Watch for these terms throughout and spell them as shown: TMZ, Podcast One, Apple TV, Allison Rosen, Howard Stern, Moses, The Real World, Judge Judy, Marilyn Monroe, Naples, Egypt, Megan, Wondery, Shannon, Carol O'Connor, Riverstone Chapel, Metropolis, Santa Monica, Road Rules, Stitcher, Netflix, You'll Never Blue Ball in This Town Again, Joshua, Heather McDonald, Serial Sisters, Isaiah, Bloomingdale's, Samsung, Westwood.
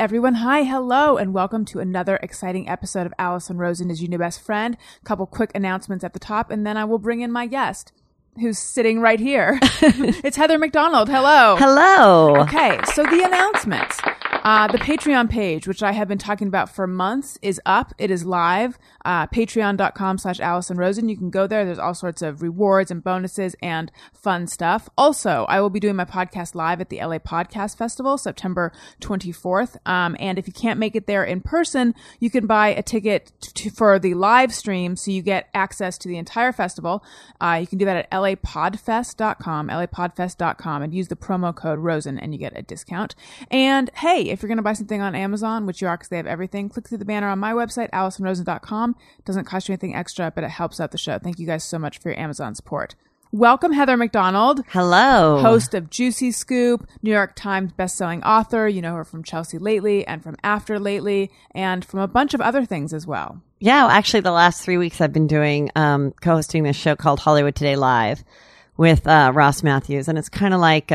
everyone. Hi, hello, and welcome to another exciting episode of Allison Rosen is Your New Best Friend. A couple quick announcements at the top, and then I will bring in my guest, who's sitting right here. It's Heather McDonald. Hello. Hello. Okay, so the announcements. The Patreon page, which I have been talking about for months, is up. It is live. Patreon.com/Allison Rosen. You can go there. There's all sorts of rewards and bonuses and fun stuff. Also, I will be doing my podcast live at the LA Podcast Festival, September 24th. And if you can't make it there in person, you can buy a ticket for the live stream, so you get access to the entire festival. You can do that at lapodfest.com, lapodfest.com, and use the promo code Rosen, and you get a discount. And hey, if you're going to buy something on Amazon, which you are because they have everything, click through the banner on my website, AllisonRosen.com. It doesn't cost you anything extra, but it helps out the show. Thank you guys so much for your Amazon support. Welcome, Heather McDonald. Hello. Host of Juicy Scoop, New York Times bestselling author. You know her from Chelsea Lately and from After Lately and from a bunch of other things as well. Yeah, well, actually, the last 3 weeks I've been doing co-hosting this show called Hollywood Today Live with Ross Matthews, and it's kind of like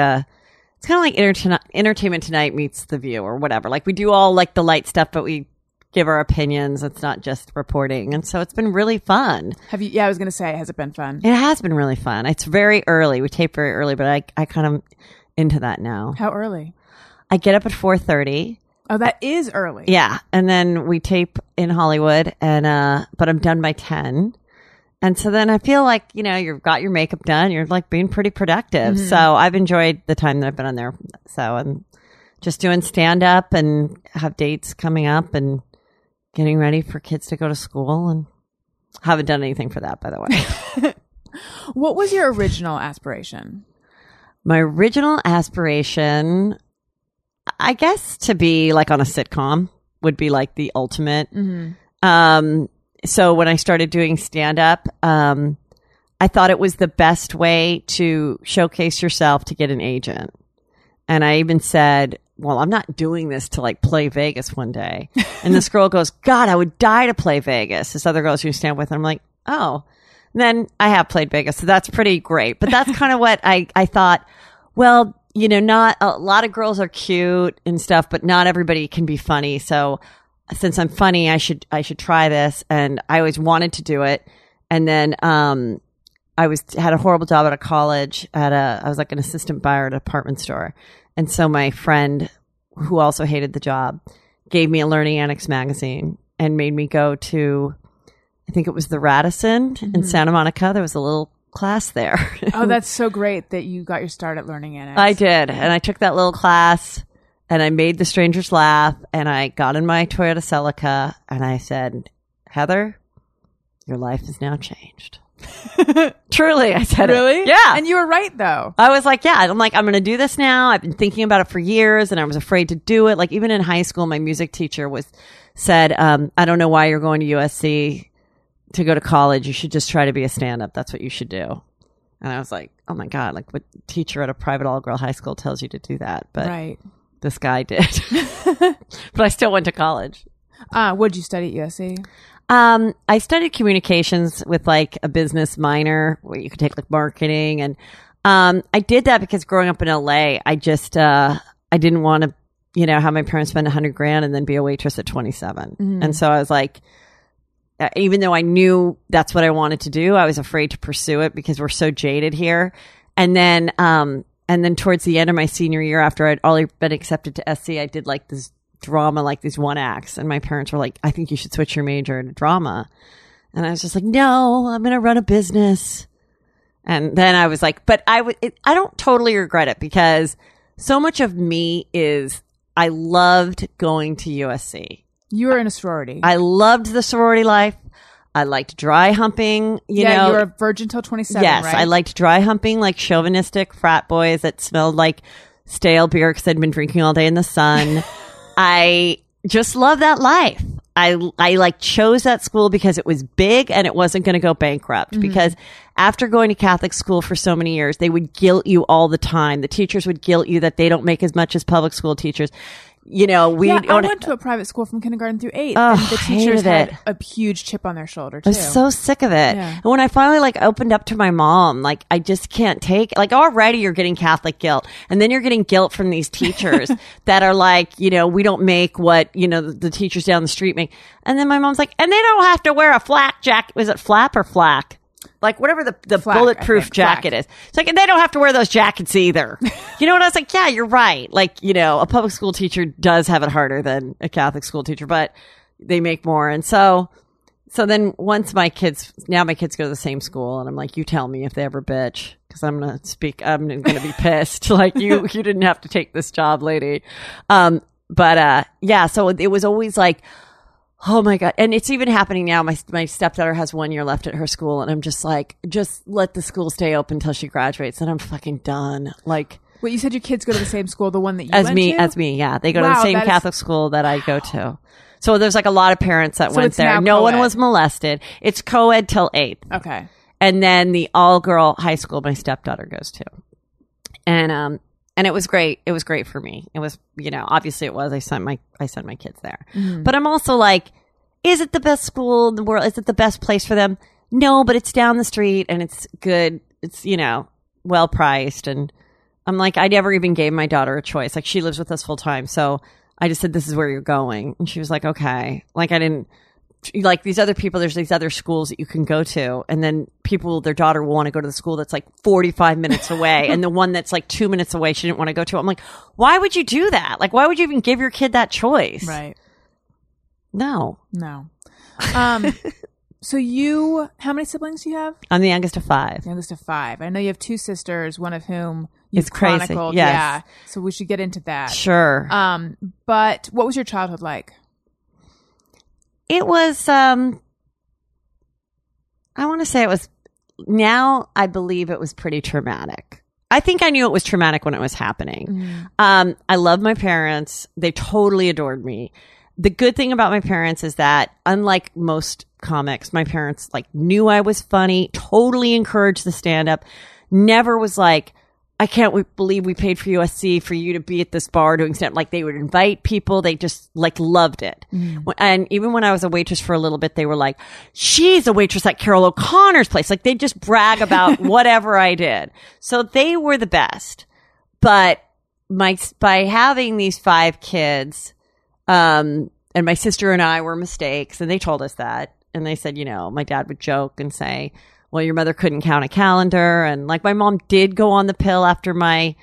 Entertainment Tonight meets The View or whatever. Like, we do all like the light stuff, but we give our opinions. It's not just reporting. And so it's been really fun. Have you? Yeah, I was going to say, has it been fun? It has been really fun. It's very early. We tape very early, but I kind of into that now. How early? I get up at 4:30. Oh, that is early. Yeah. And then we tape in Hollywood, and but I'm done by 10. And so then I feel like, you know, you've got your makeup done. You're like being pretty productive. Mm-hmm. So I've enjoyed the time that I've been on there. So I'm just doing stand up and have dates coming up and getting ready for kids to go to school. And haven't done anything for that, by the way. What was your original aspiration? My original aspiration, I guess, to be like on a sitcom would be like the ultimate. Mm-hmm. So when I started doing stand-up, I thought it was the best way to showcase yourself to get an agent. And I even said, well, I'm not doing this to like play Vegas one day. And this girl goes, God, I would die to play Vegas. This other girl she was stand with, and I'm like, oh. And then I have played Vegas, so that's pretty great. But that's kind of what I thought, well, you know, not a lot of girls are cute and stuff, but not everybody can be funny. So since I'm funny, I should try this. And I always wanted to do it. And then I had a horrible job at a college. I was like an assistant buyer at a department store. And so my friend, who also hated the job, gave me a Learning Annex magazine and made me go to, I think it was the Radisson in Santa Monica. There was a little class there. Oh, that's so great that you got your start at Learning Annex. I did. And I took that little class. And I made the strangers laugh, and I got in my Toyota Celica, and I said, Heather, your life has now changed. Truly, I said. Really? It. Yeah. And you were right, though. I was like, yeah. I'm like, I'm going to do this now. I've been thinking about it for years, and I was afraid to do it. Like, even in high school, my music teacher said, I don't know why you're going to USC to go to college. You should just try to be a stand-up. That's what you should do. And I was like, oh, my God. Like, what teacher at a private all-girl high school tells you to do that? But right. This guy did. But I still went to college. What did you study at USC? I studied communications with like a business minor where you could take like marketing. And I did that because growing up in LA, I just, I didn't want to, you know, have my parents spend $100,000 and then be a waitress at 27. Mm-hmm. And so I was like, even though I knew that's what I wanted to do, I was afraid to pursue it because we're so jaded here. And then towards the end of my senior year, after I'd already been accepted to SC, I did like this drama, like these one acts. And my parents were like, I think you should switch your major to drama. And I was just like, no, I'm going to run a business. And then I was like, but I don't totally regret it because so much of me is I loved going to USC. You were in a sorority. I loved the sorority life. I liked dry humping, you know. Yeah, you were a virgin till 27, yes, right? Yes, I liked dry humping like chauvinistic frat boys that smelled like stale beer because I'd been drinking all day in the sun. I just love that life. I like chose that school because it was big and it wasn't going to go bankrupt. Mm-hmm. Because after going to Catholic school for so many years, they would guilt you all the time. The teachers would guilt you that they don't make as much as public school teachers. you know, we I went to a private school from kindergarten through eighth, and the teachers had a huge chip on their shoulder too. I was so sick of it. Yeah. And when I finally like opened up to my mom, like I just can't take, like already you're getting Catholic guilt, and then you're getting guilt from these teachers that are like, you know, we don't make what, you know, the teachers down the street make. And then my mom's like, and they don't have to wear a flak jacket. Was it flap or flack? Like whatever the flak, bulletproof jacket is. It's like, and they don't have to wear those jackets either. You know what? I was like, yeah, you're right. Like, you know, a public school teacher does have it harder than a Catholic school teacher, but they make more. And so then once my kids go to the same school, and I'm like, you tell me if they ever bitch, because I'm going to be pissed. Like you didn't have to take this job, lady. Yeah, so it was always like, oh my God. And it's even happening now. My stepdaughter has 1 year left at her school, and I'm just like, just let the school stay open till she graduates, and I'm fucking done. Like, wait, you said your kids go to the same school, the one that you went to? As me, yeah. They go to the same Catholic school that I go to. So there's like a lot of parents that went there. No one was molested. It's co-ed till 8th. Okay. And then the all-girl high school my stepdaughter goes to. And it was great. It was great for me. It was, you know, obviously it was. I sent my kids there. Mm-hmm. But I'm also like, is it the best school in the world? Is it the best place for them? No, but it's down the street and it's good. It's, you know, well priced. And I'm like, I never even gave my daughter a choice. Like, she lives with us full time. So I just said, this is where you're going. And she was like, okay. Like, I didn't, like these other people, there's these other schools that you can go to, and then people, their daughter will want to go to the school that's like 45 minutes away, and the one that's like 2 minutes away she didn't want to go to. I'm like, why would you do that? Like, why would you even give your kid that choice? Right. No. So you, how many siblings do you have? I'm the youngest of five. I know you have two sisters, one of whom you've chronicled. Yes. Yeah. So we should get into that. Sure. But what was your childhood like? It was, I want to say it was, now I believe it was pretty traumatic. I think I knew it was traumatic when it was happening. Mm. I love my parents. They totally adored me. The good thing about my parents is that, unlike most comics, my parents like knew I was funny, totally encouraged the stand-up, never was like, I can't believe we paid for USC for you to be at this bar doing stand-up. Like, they would invite people. They just like loved it. Mm. And even when I was a waitress for a little bit, they were like, she's a waitress at Carol O'Connor's place. Like, they just brag about whatever I did. So they were the best. But by having these five kids, and my sister and I were mistakes, and they told us that. And they said, you know, my dad would joke and say, well, your mother couldn't count a calendar. And like, my mom did go on the pill after my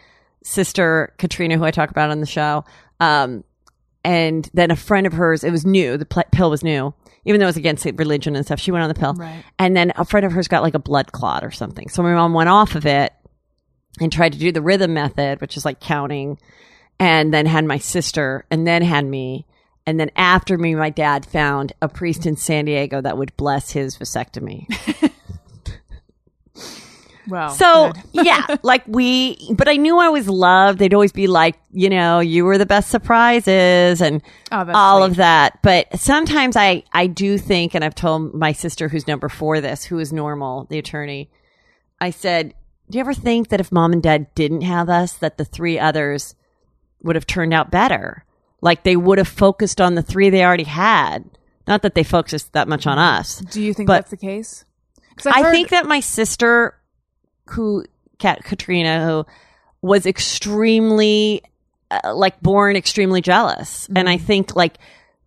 sister, Katrina, who I talk about on the show. And then a friend of hers, it was new. The pill was new, even though it was against religion and stuff. She went on the pill. Right. And then a friend of hers got like a blood clot or something. So my mom went off of it and tried to do the rhythm method, which is like counting, and then had my sister, and then had me. And then after me, my dad found a priest in San Diego that would bless his vasectomy. Wow. So yeah, like but I knew I was loved. They'd always be like, you know, you were the best surprises and all of that. But sometimes I do think, and I've told my sister, who's number four this, who is Normal, the attorney, I said, do you ever think that if mom and dad didn't have us, that the three others would have turned out better? Like, they would have focused on the three they already had. Not that they focused that much on us. Do you think that's the case? I think that my sister, Katrina, who was extremely born extremely jealous. Mm-hmm. And I think like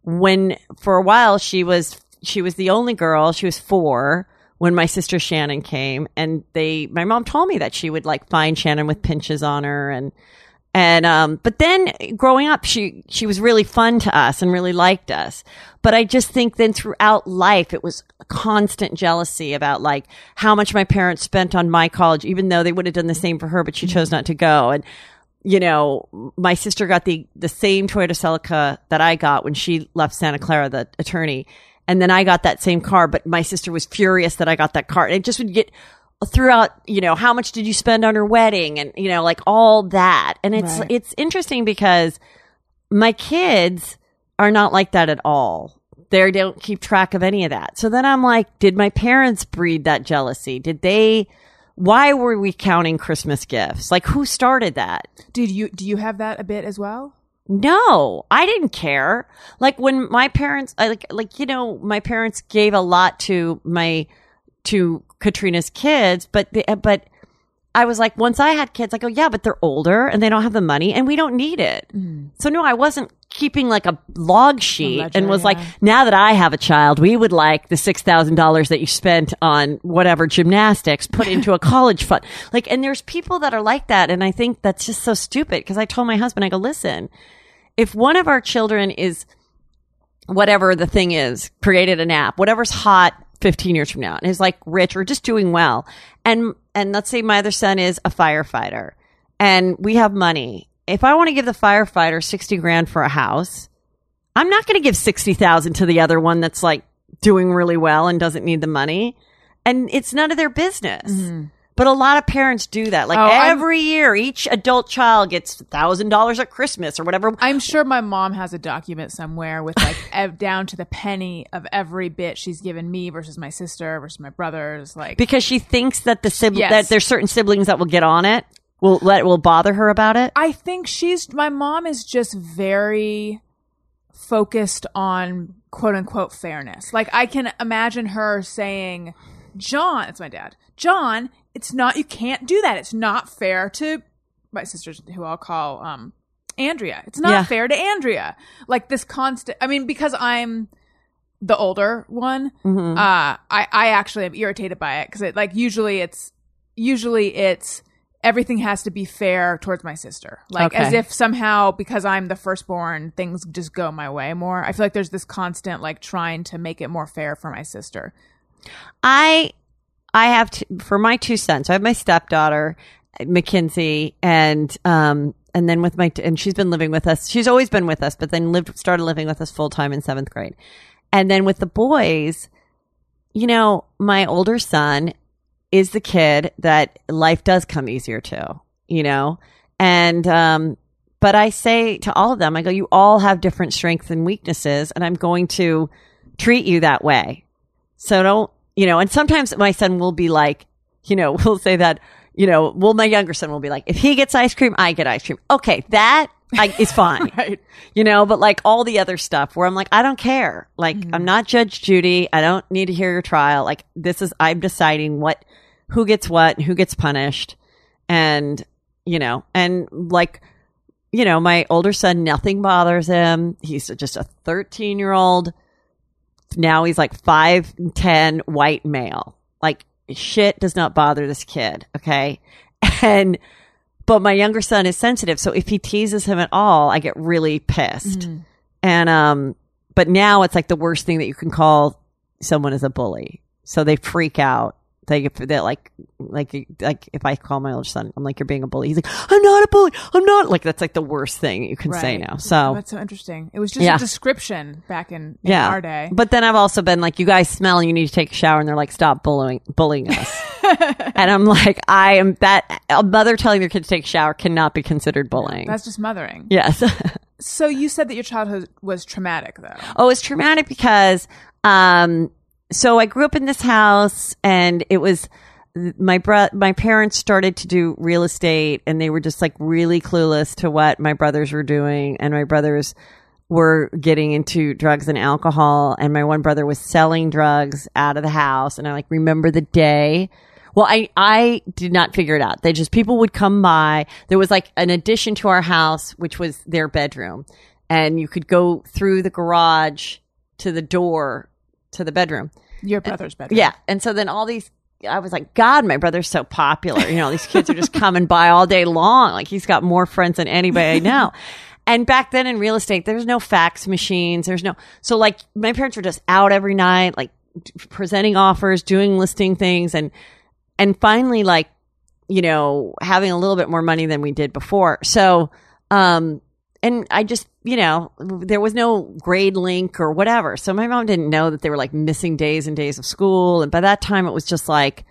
when for a while she was the only girl, she was four when my sister Shannon came, and my mom told me that she would like find Shannon with pinches on her and but then growing up she was really fun to us and really liked us. But I just think then throughout life it was constant jealousy about like how much my parents spent on my college, even though they would have done the same for her, but she chose not to go. And you know, my sister got the same Toyota Celica that I got when she left Santa Clara, the attorney, and then I got that same car, but my sister was furious that I got that car. And it just would get throughout, you know, how much did you spend on her wedding, and you know, like all that. And it's right. It's interesting because my kids are not like that at all. They don't keep track of any of that. So then I'm like, did my parents breed that jealousy? Why were we counting Christmas gifts? Like, who started that? Do you have that a bit as well? No, I didn't care. Like when my parents, my parents gave a lot to Katrina's kids, but I was like, once I had kids, I go, yeah, but they're older and they don't have the money and we don't need it. Mm. So no, I wasn't keeping like a log sheet like, now that I have a child, we would like the $6,000 that you spent on whatever gymnastics put into a college fund. Like, and there's people that are like that. And I think that's just so stupid because I told my husband, I go, listen, if one of our children is whatever the thing is, created an app, whatever's hot 15 years from now and is like rich or just doing well. And let's say my other son is a firefighter and we have money. If I want to give the firefighter $60,000 for a house, I'm not going to give $60,000 to the other one that's like doing really well and doesn't need the money. And it's none of their business. Mm-hmm. But a lot of parents do that. Like every year, each adult child gets $1,000 at Christmas or whatever. I'm sure my mom has a document somewhere with like down to the penny of every bit she's given me versus my sister versus my brothers. Like because she thinks that that there's certain siblings that will get on it. Will bother her about it. I think my mom is just very focused on quote unquote fairness. Like I can imagine her saying, John, that's my dad. John, it's not, you can't do that. It's not fair to my sisters, who I'll call Andrea. It's not fair to Andrea. Like this constant, I mean, because I'm the older one, mm-hmm. I actually am irritated by it because it like usually it's everything has to be fair towards my sister. Like as if somehow because I'm the firstborn, things just go my way more. I feel like there's this constant like trying to make it more fair for my sister. I have for my two sons. I have my stepdaughter, McKenzie, and then with and she's been living with us. She's always been with us, but then started living with us full time in 7th grade. And then with the boys, you know, my older son is the kid that life does come easier to, you know? And, but I say to all of them, I go, you all have different strengths and weaknesses, and I'm going to treat you that way. So don't, you know, and sometimes my son will be like, you know, we'll say that, you know, well, my younger son will be like, if he gets ice cream, I get ice cream. Okay. It's fine, right. You know, but like all the other stuff where I'm like, I don't care. Like mm-hmm. I'm not Judge Judy. I don't need to hear your trial. Like I'm deciding who gets what and who gets punished. And, you know, and like, you know, my older son, nothing bothers him. He's just a 13-year-old. Now he's like 5'10" white male. Like shit does not bother this kid. Okay. But my younger son is sensitive, so if he teases him at all, I get really pissed. Mm-hmm. And but now it's like the worst thing that you can call someone is a bully. So they freak out. They're like if I call my older son, I'm like, you're being a bully. He's like, I'm not a bully. I'm not. Like that's like the worst thing you can say now. So that's so interesting. It was just a description back in our day. But then I've also been like, you guys smell. You need to take a shower. And they're like, stop bullying us. And I'm like, a mother telling their kid to take a shower cannot be considered bullying. That's just mothering. Yes. So you said that your childhood was traumatic though. Oh, it's traumatic because, so I grew up in this house, and it was my parents started to do real estate, and they were just like really clueless to what my brothers were doing, and my brothers were getting into drugs and alcohol, and my one brother was selling drugs out of the house, and I like remember the day. Well, I did not figure it out. They just people would come by. There was like an addition to our house, which was their bedroom, and you could go through the garage to the door to the bedroom. Your brother's bedroom. Yeah. And so then I was like, God, my brother's so popular. You know, these kids are just coming by all day long. Like he's got more friends than anybody I know. And back then in real estate, there's no fax machines. So like my parents were just out every night, like presenting offers, doing listing things. And finally, like, you know, having a little bit more money than we did before. So, and I just, you know, there was no grade link or whatever. So my mom didn't know that they were like missing days and days of school. And by that time, it was just like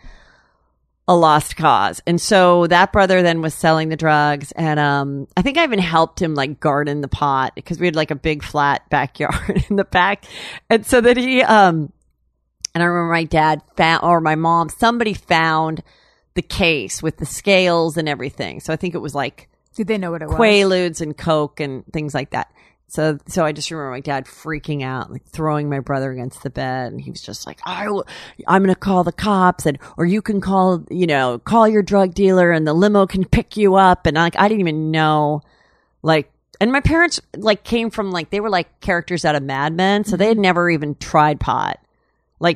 a lost cause. And so that brother then was selling the drugs. And I think I even helped him like garden the pot because we had like a big flat backyard in the back. And so that he, and I remember my dad or my mom, somebody found the case with the scales and everything. So I think it was like Did they know what it was? Quaaludes and Coke and things like that. So I just remember my dad freaking out, like throwing my brother against the bed. And he was just like, I'm going to call the cops, or you can call, call your drug dealer and the limo can pick you up. And I didn't even know, and my parents came from they were characters out of Mad Men. So they had never even tried pot.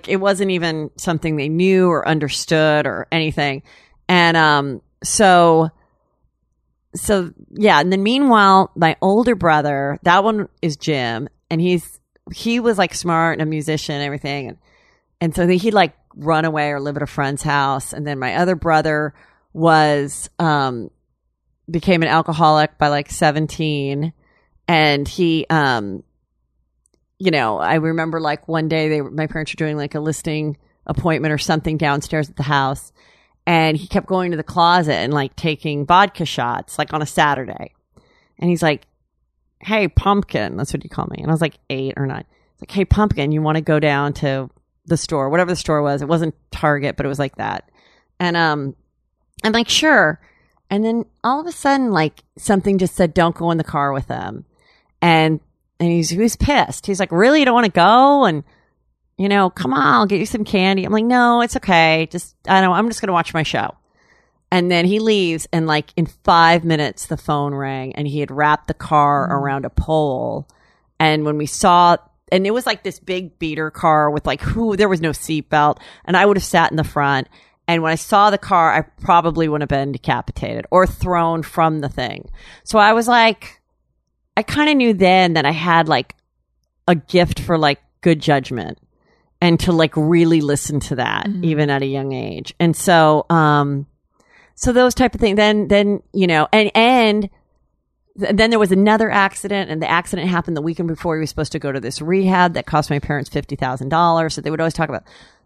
It wasn't even something they knew or understood or anything. And so yeah. And then meanwhile, my older brother, that one is Jim, and he was smart and a musician and everything. And so he'd run away or live at a friend's house. And then my other brother was, became an alcoholic by 17. And he, I remember one day my parents were doing a listing appointment or something downstairs at the house. And he kept going to the closet and taking vodka shots on a Saturday. And he's like, hey, Pumpkin. That's what he called me. And I was 8 or 9. It's hey, Pumpkin, you want to go down to the store, whatever the store was. It wasn't Target, but it was that. And I'm sure. And then all of a sudden, something just said, don't go in the car with them. And he was pissed. He's like, really? You don't want to go? And come on, I'll get you some candy. I'm no, it's okay. I'm just going to watch my show. And then he leaves. And in 5 minutes, the phone rang and he had wrapped the car around a pole. And when we saw, and it was this big beater car with there was no seatbelt. And I would have sat in the front. And when I saw the car, I probably would have been decapitated or thrown from the thing. So I was I kind of knew then that I had a gift for good judgment. And to really listen to that, even at a young age. And so, so those type of things, then, and then there was another accident, and the accident happened the weekend before we were supposed to go to this rehab that cost my parents $50,000. So they would always talk about,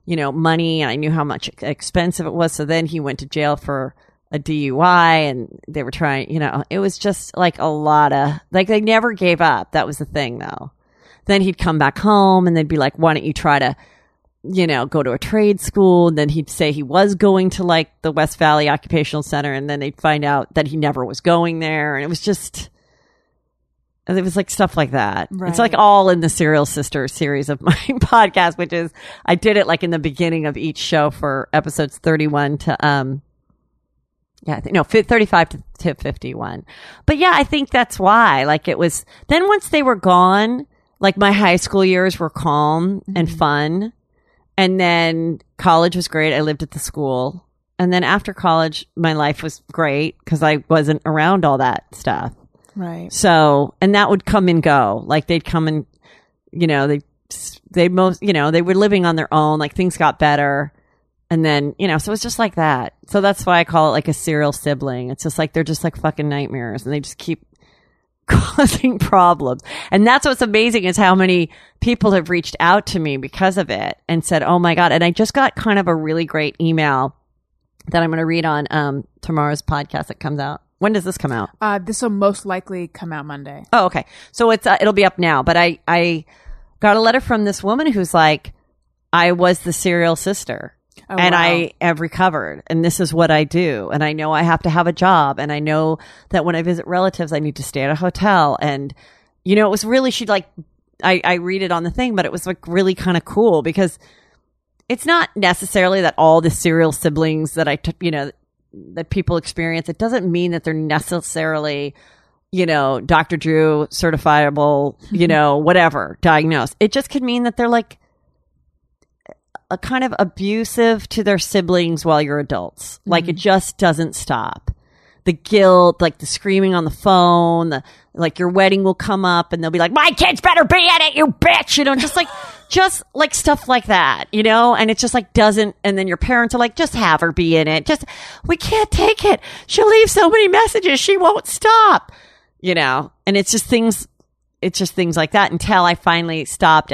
money, and I knew how much expensive it was. So then he went to jail for a DUI, and they were trying, it was just a lot of, they never gave up. That was the thing though. Then he'd come back home and they'd be like, why don't you try to, go to a trade school? And then he'd say he was going to the West Valley Occupational Center. And then they'd find out that he never was going there. And it was just, stuff like that. Right. It's all in the Serial Sisters series of my podcast, which is, I did it in the beginning of each show for episodes 31 to, 35 to 51. But yeah, I think that's why, it was, then once they were gone, my high school years were calm and fun. And then college was great. I lived at the school. And then after college, my life was great because I wasn't around all that stuff. Right. So, and that would come and go. They'd come and, they were living on their own. Things got better. And then, so it's just like that. So that's why I call it a serial sibling. It's just they're just fucking nightmares, and they just keep causing problems. And that's what's amazing is how many people have reached out to me because of it and said, oh my God. And I just got kind of a really great email that I'm going to read on tomorrow's podcast that comes out. When does this come out? This will most likely come out Monday. Oh, okay. So it's it'll be up now. But I got a letter from this woman who's I was the serial sister. Oh, and wow. I have recovered, and this is what I do, and I know I have to have a job, and I know that when I visit relatives I need to stay at a hotel, and it was really, she I read it on the thing, but it was really kind of cool because it's not necessarily that all the serial siblings that I that people experience, it doesn't mean that they're necessarily Dr. Drew certifiable whatever diagnosed. It just could mean that they're a kind of abusive to their siblings while you're adults. It just doesn't stop. The guilt, the screaming on the phone, your wedding will come up and they'll be my kids better be in it, you bitch, just stuff like that, and it just doesn't, and then your parents are just have her be in it. Just, we can't take it. She'll leave so many messages. She won't stop, and it's just things like that until I finally stopped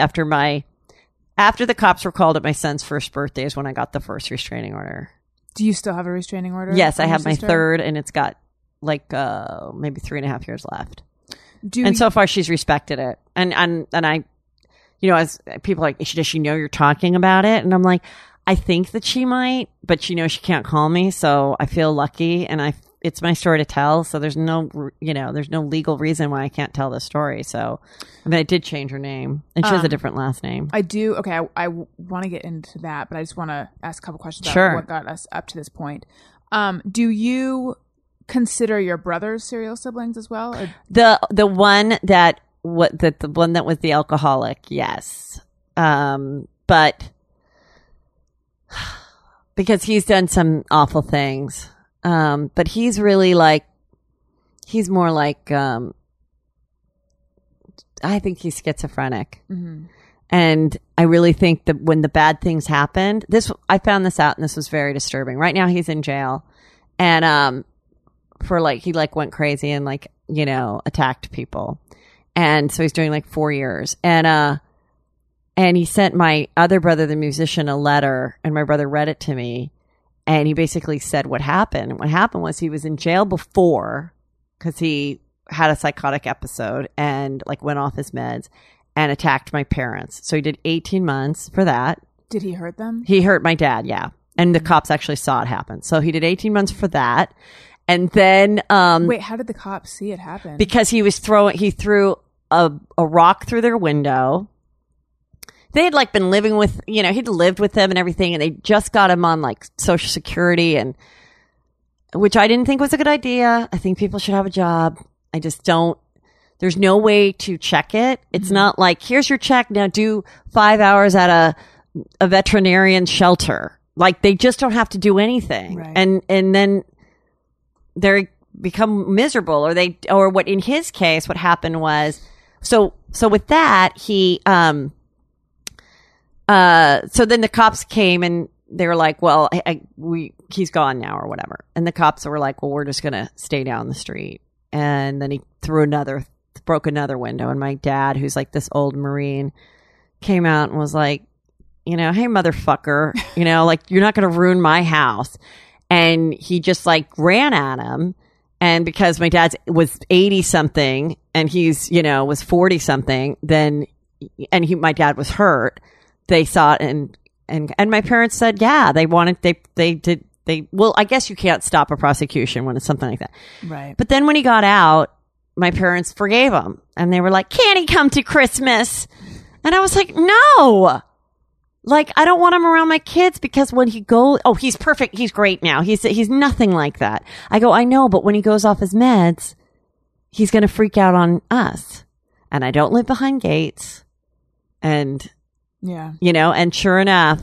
after the cops were called at my son's first birthday is when I got the first restraining order. Do you still have a restraining order? Yes, I have my third, and it's got maybe 3.5 years left. So far she's respected it. And I, as people are does she know you're talking about it? And I'm I think that she might, but she knows she can't call me. So I feel lucky, and I it's my story to tell. So there's no, you know, there's no legal reason why I can't tell the story. So, I mean, I did change her name, and she has a different last name. I do. Okay, I want to get into that, but I just want to ask a couple questions about what got us up to this point. Do you consider your brothers serial siblings as well? Or? The one that the one that was the alcoholic, yes, but because he's done some awful things. But he's really like, he's more like, I think he's schizophrenic. Mm-hmm. And I really think that when the bad things happened, I found this out, and this was very disturbing. Right now he's in jail, and, for like, he like went crazy and like, you know, attacked people. And so he's doing like 4 years, and he sent my other brother, the musician, a letter, and my brother read it to me. And he basically said what happened. And what happened was he was in jail before because he had a psychotic episode and like went off his meds and attacked my parents. So he did 18 months for that. Did he hurt them? He hurt my dad, yeah. And the cops actually saw it happen. So he did 18 months for that. And then... wait, how did the cops see it happen? Because he was he threw a rock through their window. They had like been living with, you know, he'd lived with them and everything, and they just got him on like Social Security, and which I didn't think was a good idea. I think people should have a job. I just don't. There's no way to check it. It's mm-hmm. not like, here's your check, now do 5 hours at a veterinarian shelter. Like, they just don't have to do anything, right. And then they become miserable, or what in his case what happened was so with that he so then the cops came, and they were like, well, he's gone now or whatever. And the cops were like, well, we're just going to stay down the street. And then he broke another window. And my dad, who's like this old Marine, came out and was like, you know, hey, motherfucker, you know, like, you're not going to ruin my house. And he just like ran at him. And because my dad was 80 something and he's, you know, was 40 something, then, and my dad was hurt. They saw it, and my parents said, yeah, well, I guess you can't stop a prosecution when it's something like that. Right. But then when he got out, my parents forgave him, and they were like, can he come to Christmas? And I was like, no, like, I don't want him around my kids, because when he goes, oh, he's perfect. He's great now. He's nothing like that. I go, I know, but when he goes off his meds, he's going to freak out on us. And I don't live behind gates. And yeah, you know, and sure enough,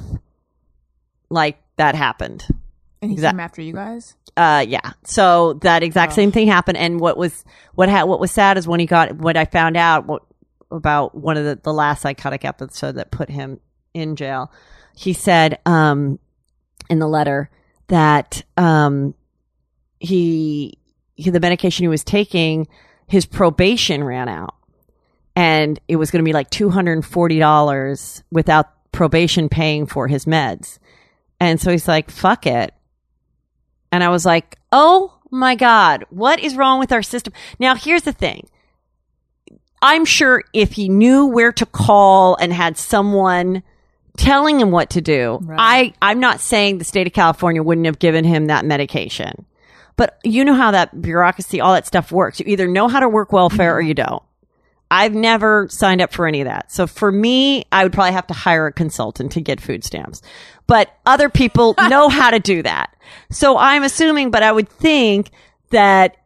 like, that happened. And he came after you guys? Yeah. So that exact same thing happened. And what was sad is when he got, what I found out about one of the last psychotic episode that put him in jail, he said in the letter that the medication he was taking, his probation ran out. And it was going to be like $240 without probation paying for his meds. And so he's like, fuck it. And I was like, oh my God, what is wrong with our system? Now, here's the thing. I'm sure if he knew where to call and had someone telling him what to do, right. I'm not saying the state of California wouldn't have given him that medication. But you know how that bureaucracy, all that stuff works. You either know how to work welfare mm-hmm. or you don't. I've never signed up for any of that. So for me, I would probably have to hire a consultant to get food stamps. But other people know how to do that. So I'm assuming, but I would think that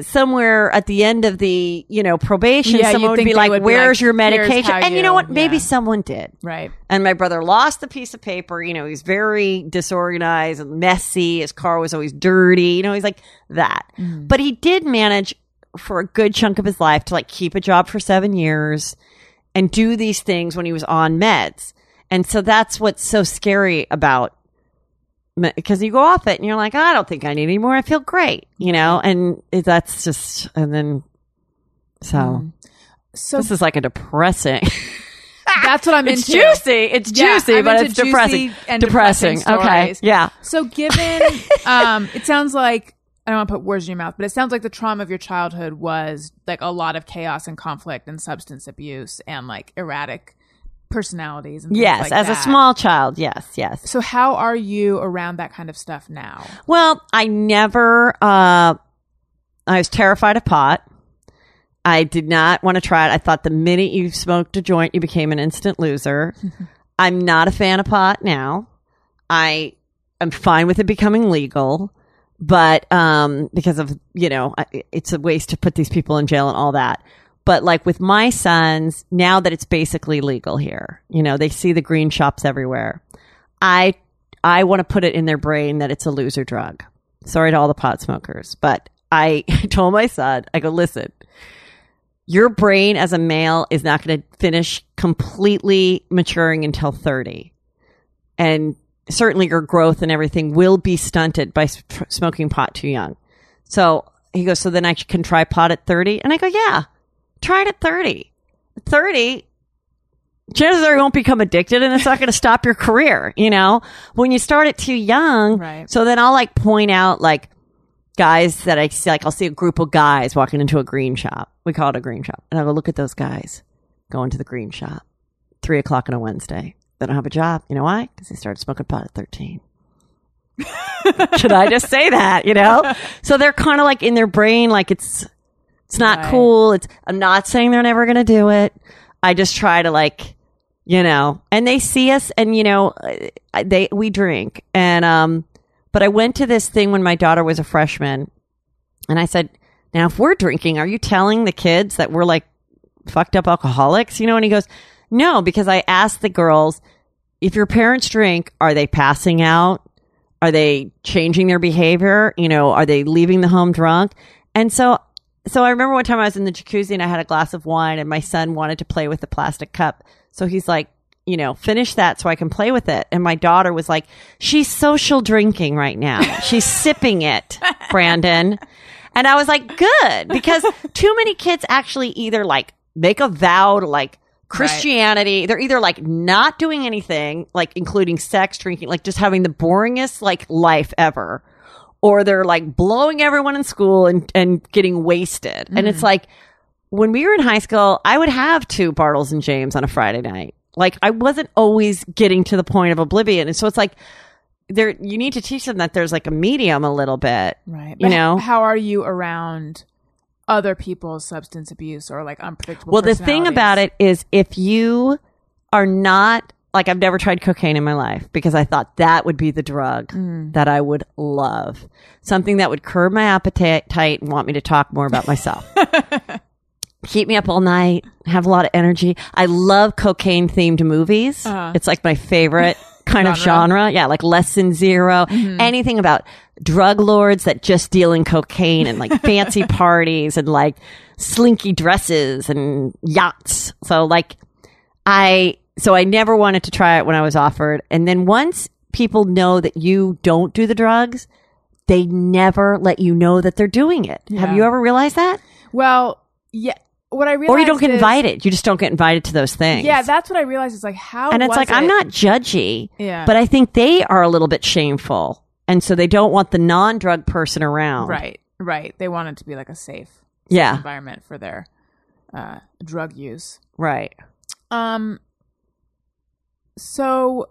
somewhere at the end of the, you know, probation, someone would be like, where's your medication? And you know what? Maybe someone did. Right. And my brother lost the piece of paper. You know, he's very disorganized and messy. His car was always dirty. You know, he's like that. Mm. But he did manage for a good chunk of his life to like keep a job for 7 years and do these things when he was on meds. And so that's what's so scary about, because you go off it and you're like, oh, I don't think I need any more. I feel great, you know? And that's just, and then, so this is like a depressing. That's what I'm into. It's juicy. But it's depressing. And depressing okay. Yeah. So given, it sounds like, I don't want to put words in your mouth, but it sounds like the trauma of your childhood was like a lot of chaos and conflict and substance abuse and like erratic personalities and things like that. Yes, as a small child, yes. So how are you around that kind of stuff now? Well, I never, I was terrified of pot. I did not want to try it. I thought the minute you smoked a joint, you became an instant loser. I'm not a fan of pot now. I am fine with it becoming legal, but because of, you know, it's a waste to put these people in jail and all that. But like with my sons, now that it's basically legal here, you know, they see the green shops everywhere. I want to put it in their brain that it's a loser drug. Sorry to all the pot smokers, but I told my son, I go, listen, your brain as a male is not going to finish completely maturing until 30. And certainly your growth and everything will be stunted by smoking pot too young. So he goes, so then I can try pot at 30? And I go, yeah. Try it at 30. At 30, chances are you won't become addicted and it's not going to stop your career, you know? When you start it too young, right. So then I'll like point out like guys that I see, like I'll see a group of guys walking into a green shop. We call it a green shop. And I'll go, look at those guys going to the green shop. 3 o'clock on a Wednesday. They don't have a job. You know why? Because they started smoking pot at 13. Should I just say that, you know? So they're kind of like in their brain, like it's not right. Cool. I'm not saying they're never going to do it. I just try to like, you know, and they see us and, you know, we drink. And, but I went to this thing when my daughter was a freshman and I said, now if we're drinking, are you telling the kids that we're like fucked up alcoholics? You know, and he goes, no, because I asked the girls, if your parents drink, are they passing out? Are they changing their behavior? You know, are they leaving the home drunk? And so I remember one time I was in the jacuzzi and I had a glass of wine and my son wanted to play with the plastic cup. So he's like, you know, finish that so I can play with it. And my daughter was like, she's social drinking right now. She's sipping it, Brandon. And I was like, good, because too many kids actually either like make a vow to like Christianity. Right. They're either like not doing anything, like including sex, drinking, like just having the boringest like life ever. Or they're like blowing everyone in school and getting wasted. Mm. And it's like when we were in high school, I would have 2 Bartles and James on a Friday night. Like I wasn't always getting to the point of oblivion. And so it's like there you need to teach them that there's like a medium a little bit. Right. But you know? How are you around other people's substance abuse or like unpredictable? Well, the thing about it is if you are not like I've never tried cocaine in my life because I thought that would be the drug that I would love. Something that would curb my appetite and want me to talk more about myself. Keep me up all night, have a lot of energy. I love cocaine themed movies. It's like my favorite kind of genre. Yeah, like Lesson Zero. Mm-hmm. Anything about drug lords that just deal in cocaine and like fancy parties and like slinky dresses and yachts. So like So I never wanted to try it when I was offered. And then once people know that you don't do the drugs, they never let you know that they're doing it. Yeah. Have you ever realized that? Well, yeah. What I realized or you don't get invited. You just don't get invited to those things. Yeah, that's what I realized is like how and it's like, I'm not judgy, but I think they are a little bit shameful. And so they don't want the non-drug person around. Right. They want it to be like a safe environment for their drug use. Right. So,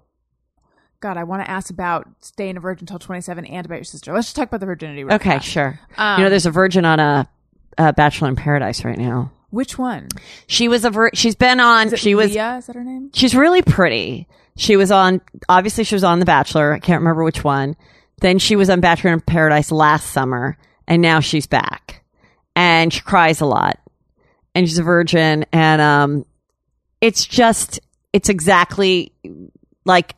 God, I want to ask about staying a virgin until 27 and about your sister. Let's just talk about the virginity. Okay, sure. There's a virgin on a Bachelor in Paradise right now. Which one? She was she's been on. Leah? Is that her name? She's really pretty. She was on. Obviously, she was on The Bachelor. I can't remember which one. Then she was on Bachelor in Paradise last summer, and now she's back. And she cries a lot, and she's a virgin, and it's just. It's exactly like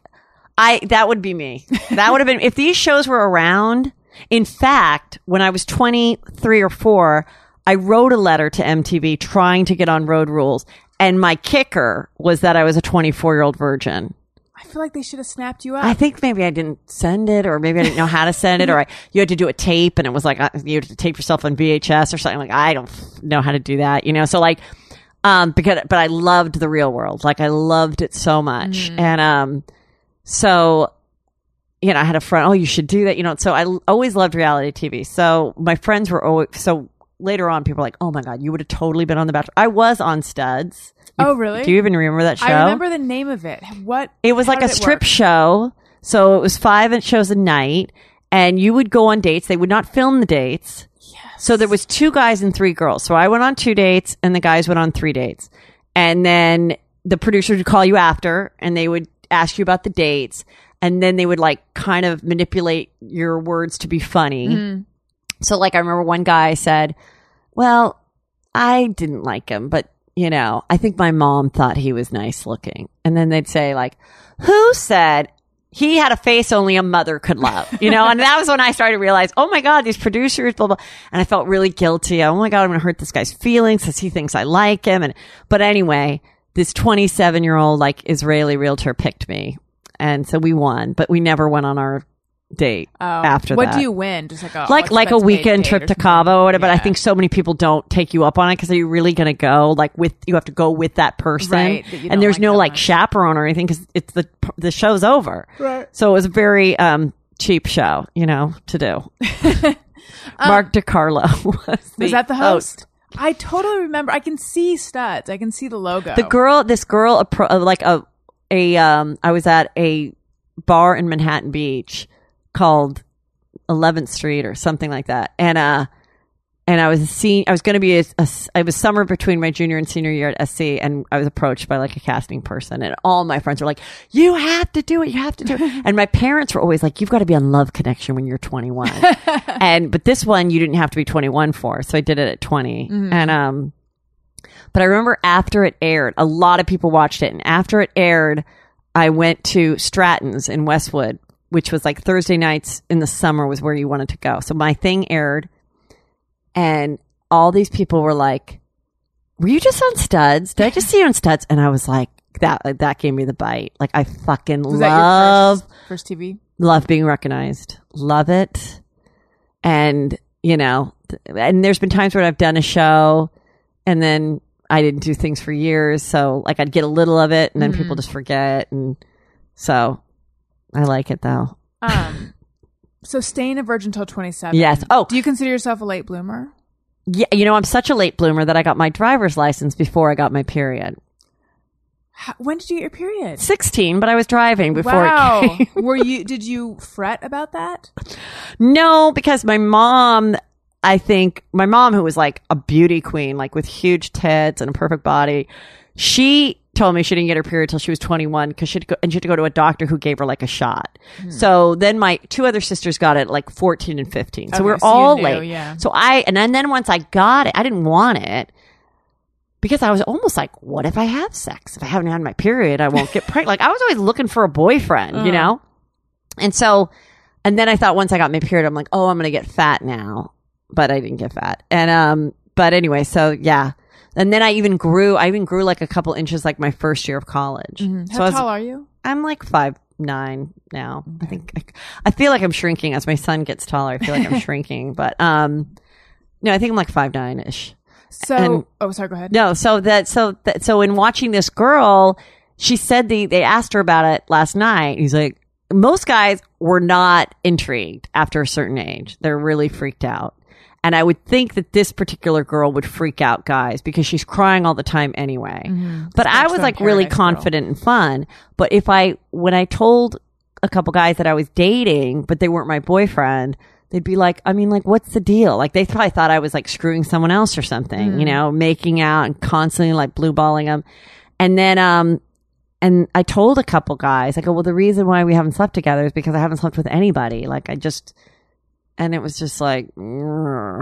that would be me. That would have been if these shows were around. In fact, when I was 23 or 4, I wrote a letter to MTV trying to get on Road Rules. And my kicker was that I was a 24-year-old virgin. I feel like they should have snapped you up. I think maybe I didn't send it or maybe I didn't know how to send it or you had to do a tape and it was like you had to tape yourself on VHS or something. Like, I don't know how to do that, you know? So like. But I loved the real world. Like I loved it so much. Mm. And, so, you know, I had a friend, oh, you should do that. You know, so I always loved reality TV. So my friends were always, so later on, people are like, oh my God, you would have totally been on The Bachelor. I was on Studs. Oh, really? Do you even remember that show? I remember the name of it. What? It was like a strip show. So it was 5 shows a night. And you would go on dates. They would not film the dates. Yes. So there was 2 guys and 3 girls. So I went on 2 dates and the guys went on 3 dates. And then the producers would call you after and they would ask you about the dates. And then they would like kind of manipulate your words to be funny. Mm. So like I remember one guy said, well, I didn't like him, but you know, I think my mom thought he was nice looking. And then they'd say like, who said he had a face only a mother could love, you know? And that was when I started to realize, oh my God, these producers, blah, blah. And I felt really guilty. Oh my God, I'm going to hurt this guy's feelings because he thinks I like him. And, but anyway, this 27-year-old like Israeli realtor picked me. And so we won, but we never went on our date after that. What do you win? Just like a weekend trip to Cabo or whatever. Yeah. But I think so many people don't take you up on it because are you really going to go like with, you have to go with that person. Right, that and there's like no like much. Chaperone or anything because it's the show's over. Right. So it was a very cheap show, you know, to do. Mark DiCarlo was that the host? I totally remember. I can see Studs. I can see the logo. The girl, this girl, like I was at a bar in Manhattan Beach called 11th Street or something like that, and I was I was summer between my junior and senior year at SC, and I was approached by like a casting person, and all my friends were like, "You have to do it, you have to do it," and my parents were always like, "You've got to be on Love Connection when you're 21," but this one you didn't have to be 21 for, so I did it at 20, mm-hmm. But I remember after it aired, a lot of people watched it. And after it aired, I went to Stratton's in Westwood, which was like Thursday nights in the summer was where you wanted to go. So my thing aired and all these people were like, were you just on Studs? Did I just see you on Studs? And I was like, that gave me the bite. Like I fucking love first TV. Love being recognized. Love it. And, you know, and there's been times where I've done a show and then I didn't do things for years, so like I'd get a little of it, and then people just forget, and so I like it though. So staying a virgin till 27. Yes. Oh, do you consider yourself a late bloomer? Yeah, you know I'm such a late bloomer that I got my driver's license before I got my period. When did you get your period? 16, but I was driving before it came. Did you fret about that? No, because my mom, who was like a beauty queen, like with huge tits and a perfect body, she told me she didn't get her period till she was 21 because she had to go to a doctor who gave her like a shot. So then my 2 other sisters got it like 14 and 15. So we're all late. Yeah. So then once I got it, I didn't want it because I was almost like, what if I have sex? If I haven't had my period, I won't get pregnant. Like I was always looking for a boyfriend, you know? And then I thought once I got my period, I'm like, oh, I'm going to get fat now. But I didn't get fat. And, but anyway, so yeah. And then I even grew like a couple inches like my first year of college. Mm-hmm. How tall are you? I'm like 5'9" now. Okay. I think I feel like I'm shrinking as my son gets taller. I feel like I'm shrinking, but, no, I think I'm like 5'9" ish. So, sorry, go ahead. No, so in watching this girl, she said they asked her about it last night. He's like, most guys were not intrigued after a certain age. They're really freaked out. And I would think that this particular girl would freak out guys because she's crying all the time anyway. Mm-hmm. But I was like really confident and fun. But when I told a couple guys that I was dating, but they weren't my boyfriend, they'd be like, I mean, like, what's the deal? Like, they probably thought I was like screwing someone else or something, you know, making out and constantly like blue balling them. And then, and I told a couple guys, I go, well, the reason why we haven't slept together is because I haven't slept with anybody. Like, and it was just like, no,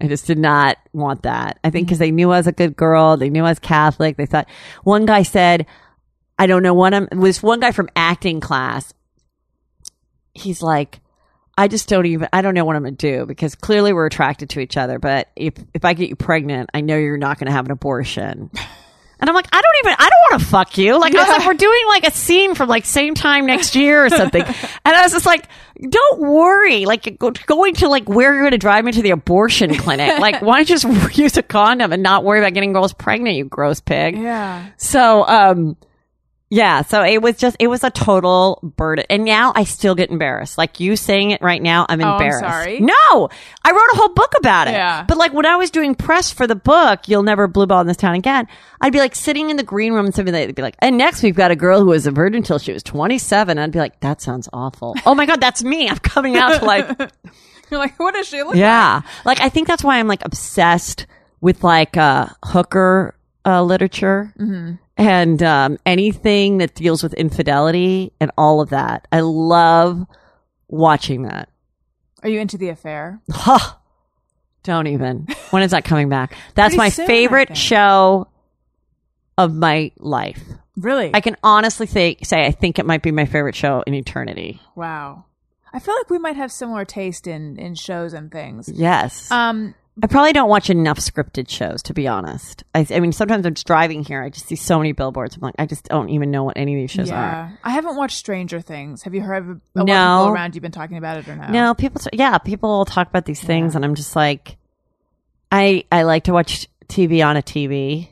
I just did not want that. I think because they knew I was a good girl. They knew I was Catholic. They thought, one guy said, I don't know what it was one guy from acting class. He's like, I don't know what I'm going to do because clearly we're attracted to each other. But if I get you pregnant, I know you're not going to have an abortion. And I'm like, I don't want to fuck you. Like, I was like, we're doing like a scene from like same time next year or something. And I was just like, don't worry. Like, going to like where you're going to drive me to the abortion clinic. Like, why don't you just use a condom and not worry about getting girls pregnant, you gross pig? Yeah. So, Yeah, so it was a total burden. And now I still get embarrassed. Like you saying it right now, I'm embarrassed. I'm sorry. No, I wrote a whole book about it. Yeah. But like when I was doing press for the book, You'll Never Blue Ball in This Town Again, I'd be like sitting in the green room and somebody would be like, and next we've got a girl who was a virgin until she was 27. I'd be like, that sounds awful. Oh my God, that's me. I'm coming out to like. You're like, what does she look like? Yeah. Like I think that's why I'm like obsessed with like hooker literature. Mm-hmm. And anything that deals with infidelity and all of that. I love watching that. Are you into The Affair? Don't even. When is that coming back? That's my favorite show of my life. Really? I can honestly say I think it might be my favorite show in eternity. Wow. I feel like we might have similar taste in shows and things. Yes. I probably don't watch enough scripted shows, to be honest. I mean, sometimes I'm just driving here. I just see so many billboards. I'm like, I just don't even know what any of these shows are. Yeah. I haven't watched Stranger Things. Have you heard of a lot of people around you've been talking about it or no? No, people will talk about these things, and I'm just like, I like to watch TV on a TV.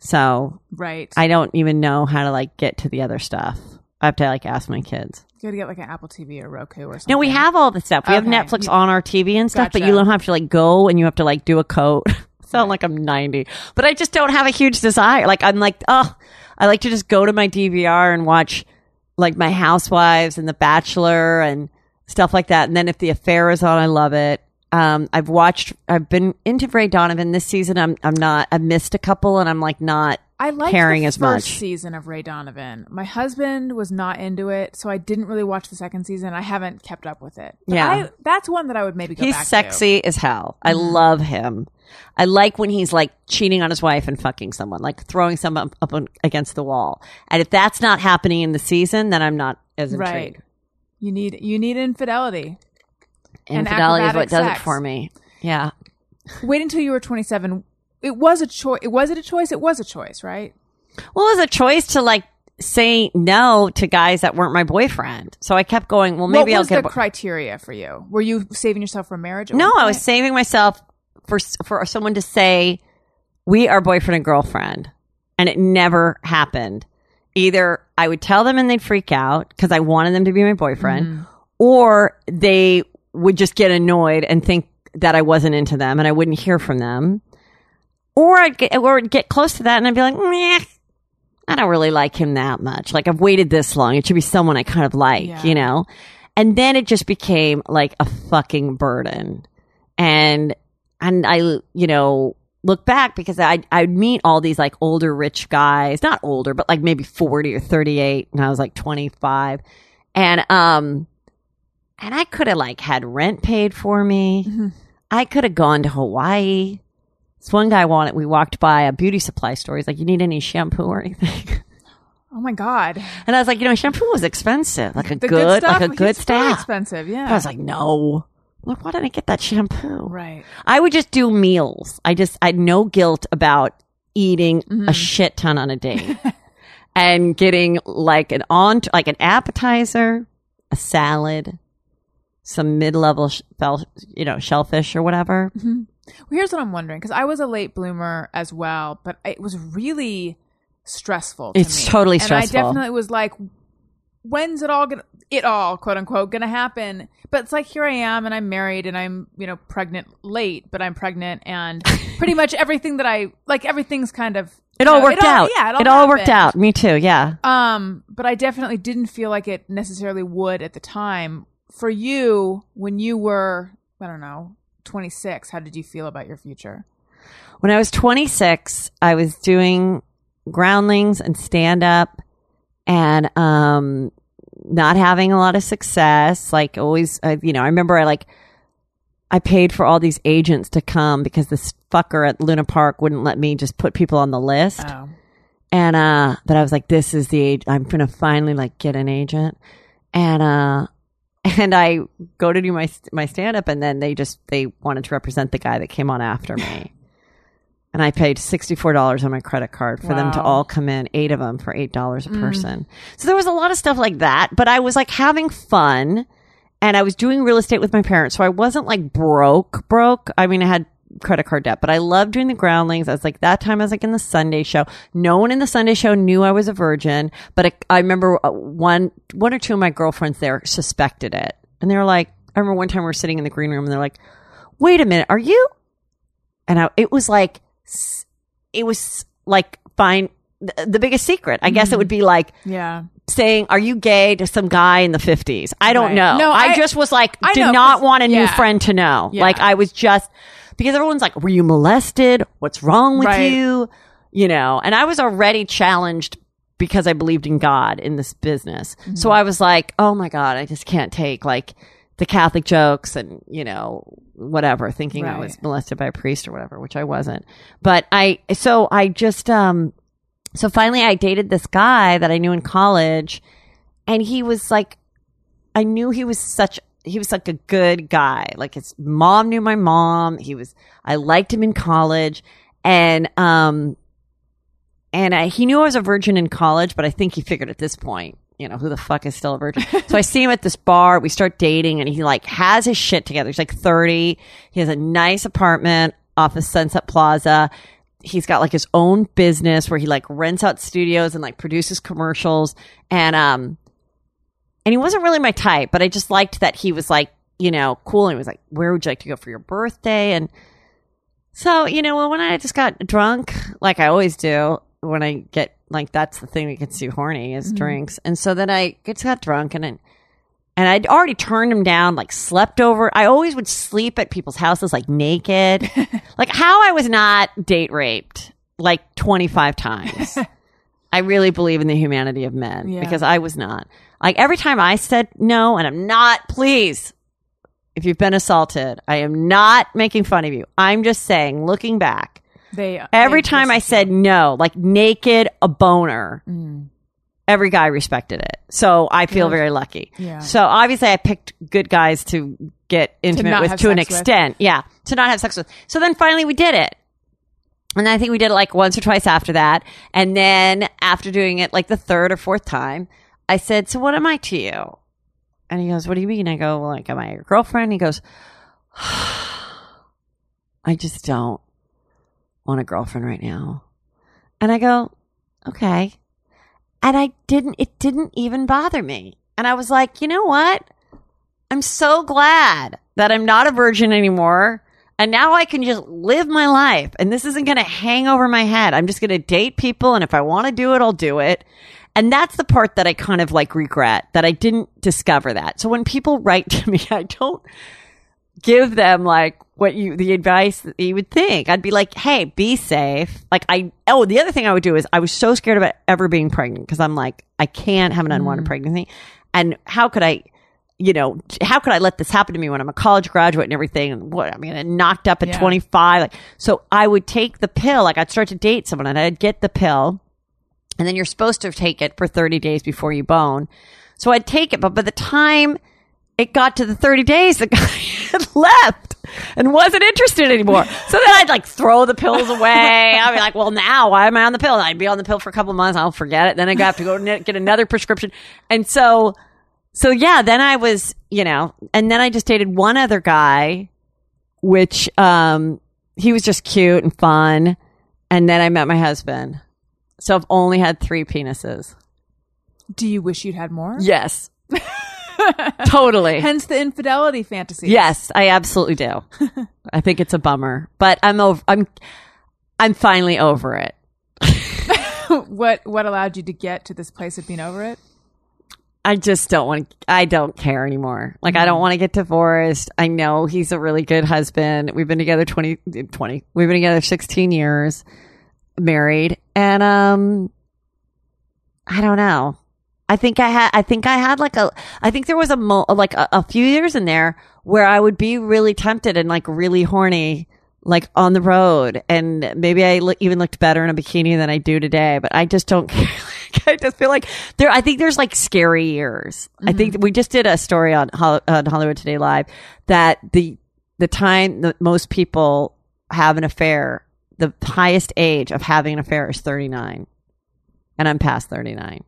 So right. I don't even know how to like get to the other stuff. I have to like ask my kids. You got to get like an Apple TV or Roku or something. No, we have all the stuff. We have Netflix on our TV and stuff, but you don't have to like go and you have to like do a code. Sound like I'm 90, but I just don't have a huge desire. Like I'm like, I like to just go to my DVR and watch like my Housewives and The Bachelor and stuff like that. And then if The Affair is on, I love it. I've been into Ray Donovan this season. I missed a couple and I'm like not. I liked the first season of Ray Donovan. My husband was not into it, so I didn't really watch the second season. I haven't kept up with it. But yeah. That's one that I would maybe go back to. He's sexy as hell. I love him. I like when he's like cheating on his wife and fucking someone, like throwing someone up against the wall. And if that's not happening in the season, then I'm not as intrigued. Right. You need infidelity. Infidelity is what does it for me. Yeah. Wait until you were 27. It was a choice. Was it a choice? It was a choice, right? Well, it was a choice to like say no to guys that weren't my boyfriend. So I kept going, well, maybe I'll get... What was the criteria for you? Were you saving yourself for marriage? No, I was saving myself for someone to say, we are boyfriend and girlfriend. And it never happened. Either I would tell them and they'd freak out because I wanted them to be my boyfriend, or they would just get annoyed and think that I wasn't into them and I wouldn't hear from them. Or I'd get close to that and I'd be like, meh, I don't really like him that much. Like, I've waited this long. It should be someone I kind of like, you know? And then it just became like a fucking burden. And I, you know, look back because I'd meet all these like older rich guys, not older, but like maybe 40 or 38. And I was like 25. And I could have like had rent paid for me. Mm-hmm. I could have gone to Hawaii. This one guy we walked by a beauty supply store. He's like, you need any shampoo or anything? Oh my God. And I was like, you know, shampoo was expensive. Like the good stuff. Expensive, yeah. But I was like, no. Like, why didn't I get that shampoo? Right. I would just do meals. I had no guilt about eating a shit ton on a date and getting like an appetizer, a salad, some mid-level, shellfish or whatever. Mm-hmm. Well, here's what I'm wondering, because I was a late bloomer as well, but it was really stressful to me. Totally stressful. And I definitely was like, when's it all, quote unquote, gonna happen? But it's like, here I am, and I'm married, and I'm, you know, pregnant late, but I'm pregnant, and pretty much everything that everything's kind of... It all worked out. Yeah, it all worked out. Me too, yeah. But I definitely didn't feel like it necessarily would at the time. For you, when you were, I don't know... 26, how did you feel about your future? When I was 26, I was doing Groundlings and stand-up and not having a lot of success. Like always, I remember I paid for all these agents to come because this fucker at Luna Park wouldn't let me just put people on the list. Oh. And, but I was like, this is the age, I'm going to finally like get an agent. And I go to do my stand-up, and then they wanted to represent the guy that came on after me. And I paid $64 on my credit card for them to all come in, 8 of them for $8 a person. So there was a lot of stuff like that, but I was like having fun, and I was doing real estate with my parents, so I wasn't like broke. I mean, I had credit card debt. But I loved doing the Groundlings. I was like, that time I was like in the Sunday show. No one in the Sunday show knew I was a virgin, but I remember one or two of my girlfriends there suspected it. And they were like, I remember one time we were sitting in the green room and they're like, wait a minute, are you? And it was like, fine. The biggest secret, I guess it would be like saying, are you gay to some guy in the 50s? I don't know. No, I just was like, did not want a new friend to know. Yeah. Like I was just, because everyone's like, were you molested? What's wrong with you? You know, and I was already challenged because I believed in God in this business. Mm-hmm. So I was like, oh my God, I just can't take like the Catholic jokes and, you know, whatever, thinking I was molested by a priest or whatever, which I wasn't. But so finally I dated this guy that I knew in college, and he was like, I knew he was like a good guy. Like his mom knew my mom. I liked him in college, and he knew I was a virgin in college, but I think he figured at this point, you know, who the fuck is still a virgin? So I see him at this bar, we start dating, and he like has his shit together. He's like 30. He has a nice apartment off of Sunset Plaza. He's got like his own business where he like rents out studios and like produces commercials. And he wasn't really my type, but I just liked that he was like, you know, cool. And he was like, where would you like to go for your birthday? And so, you know, when I just got drunk, like I always do when I get like, that's the thing that gets you horny is drinks. And so then I just got drunk and I'd already turned him down, like slept over. I always would sleep at people's houses, like naked. Like how I was not date raped like 25 times. I really believe in the humanity of men because I was not. Like every time I said no, and I'm not, please, if you've been assaulted, I am not making fun of you. I'm just saying, looking back, every time I said no, like naked, a boner. Mm. Every guy respected it. So I feel very lucky. Yeah. So obviously I picked good guys to get intimate with to an extent. Yeah. To not have sex with. So then finally we did it. And I think we did it like once or twice after that. And then after doing it like the third or fourth time, I said, so what am I to you? And he goes, what do you mean? I go, well, like, am I your girlfriend? He goes, I just don't want a girlfriend right now. And I go, okay. And it didn't even bother me. And I was like, you know what? I'm so glad that I'm not a virgin anymore. And now I can just live my life. And this isn't going to hang over my head. I'm just going to date people. And if I want to do it, I'll do it. And that's the part that I kind of like regret, that I didn't discover that. So when people write to me, I don't give them like the advice that you would think. I'd be like, hey, be safe. Like the other thing I would do is I was so scared about ever being pregnant because I'm like, I can't have an unwanted pregnancy. And how could I let this happen to me when I'm a college graduate and everything? And what, I mean, I knocked up at 25. Like, so I would take the pill. Like I'd start to date someone and I'd get the pill, and then you're supposed to take it for 30 days before you bone. So I'd take it. But by the time it got to the 30 days, the guy had left and wasn't interested anymore. So then I'd like throw the pills away. I'd be like, well, now why am I on the pill? And I'd be on the pill for a couple of months. I'll forget it. Then I'd have to go get another prescription. And so yeah, then I was, you know, and then I just dated one other guy, which he was just cute and fun. And then I met my husband. So I've only had 3 penises. Do you wish you'd had more? Yes. Totally. Hence the infidelity fantasy. Yes, I absolutely do. I think it's a bummer, but I'm finally over it. What allowed you to get to this place of being over it? I just I don't care anymore. Like I don't want to get divorced. I know he's a really good husband. We've been together 16 years, married, and I don't know. I think there was a few years in there where I would be really tempted and like really horny, like on the road. And maybe I even looked better in a bikini than I do today, but I just don't care. Like, I just feel like I think there's like scary years. Mm-hmm. I think we just did a story on Hollywood Today Live that the time that most people have an affair, the highest age of having an affair is 39. And I'm past 39.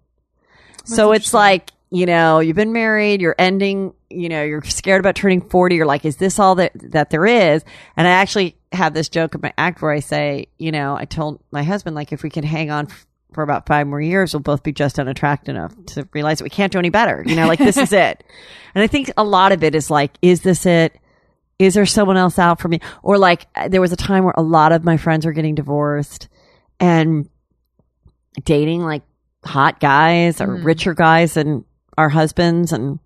So it's like, you know, you've been married, you're ending, you know, you're scared about turning 40. You're like, is this all that there is? And I actually had this joke in my act where I say, you know, I told my husband, like, if we could hang on for about 5 more years, we'll both be just unattractive enough to realize that we can't do any better. You know, like, this is it. And I think a lot of it is like, is this it? Is there someone else out for me? Or like, there was a time where a lot of my friends were getting divorced and dating like hot guys or richer guys than our husbands. And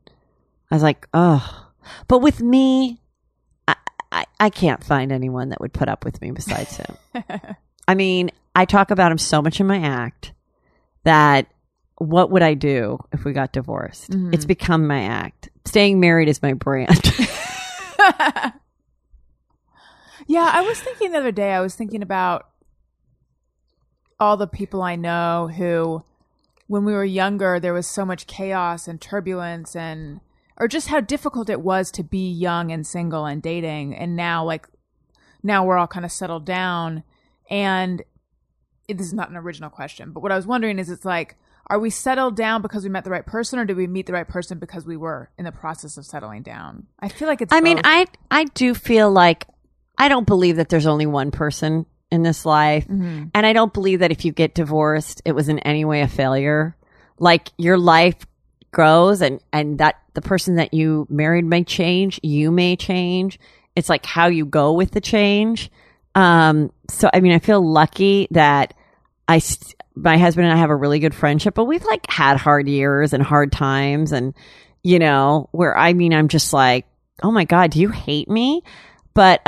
I was like, oh, but with me, I can't find anyone that would put up with me besides him. I mean, I talk about him so much in my act that what would I do if we got divorced? Mm-hmm. It's become my act. Staying married is my brand. Yeah, I was thinking the other day, I was thinking about all the people I know who, when we were younger, there was so much chaos and turbulence and, or just how difficult it was to be young and single and dating. And now, like, now we're all kind of settled down. And this is not an original question, but what I was wondering is, it's like, are we settled down because we met the right person, or did we meet the right person because we were in the process of settling down? I feel like it's both. Mean, I do feel like I don't believe that there's only one person in this life. Mm-hmm. And I don't believe that if you get divorced, it was in any way a failure. Like, your life grows, and that the person that you married may change. You may change. It's like how you go with the change. So, I mean, I feel lucky that my husband and I have a really good friendship, but we've like had hard years and hard times, and, you know, where, I mean, I'm just like, oh my God, do you hate me? But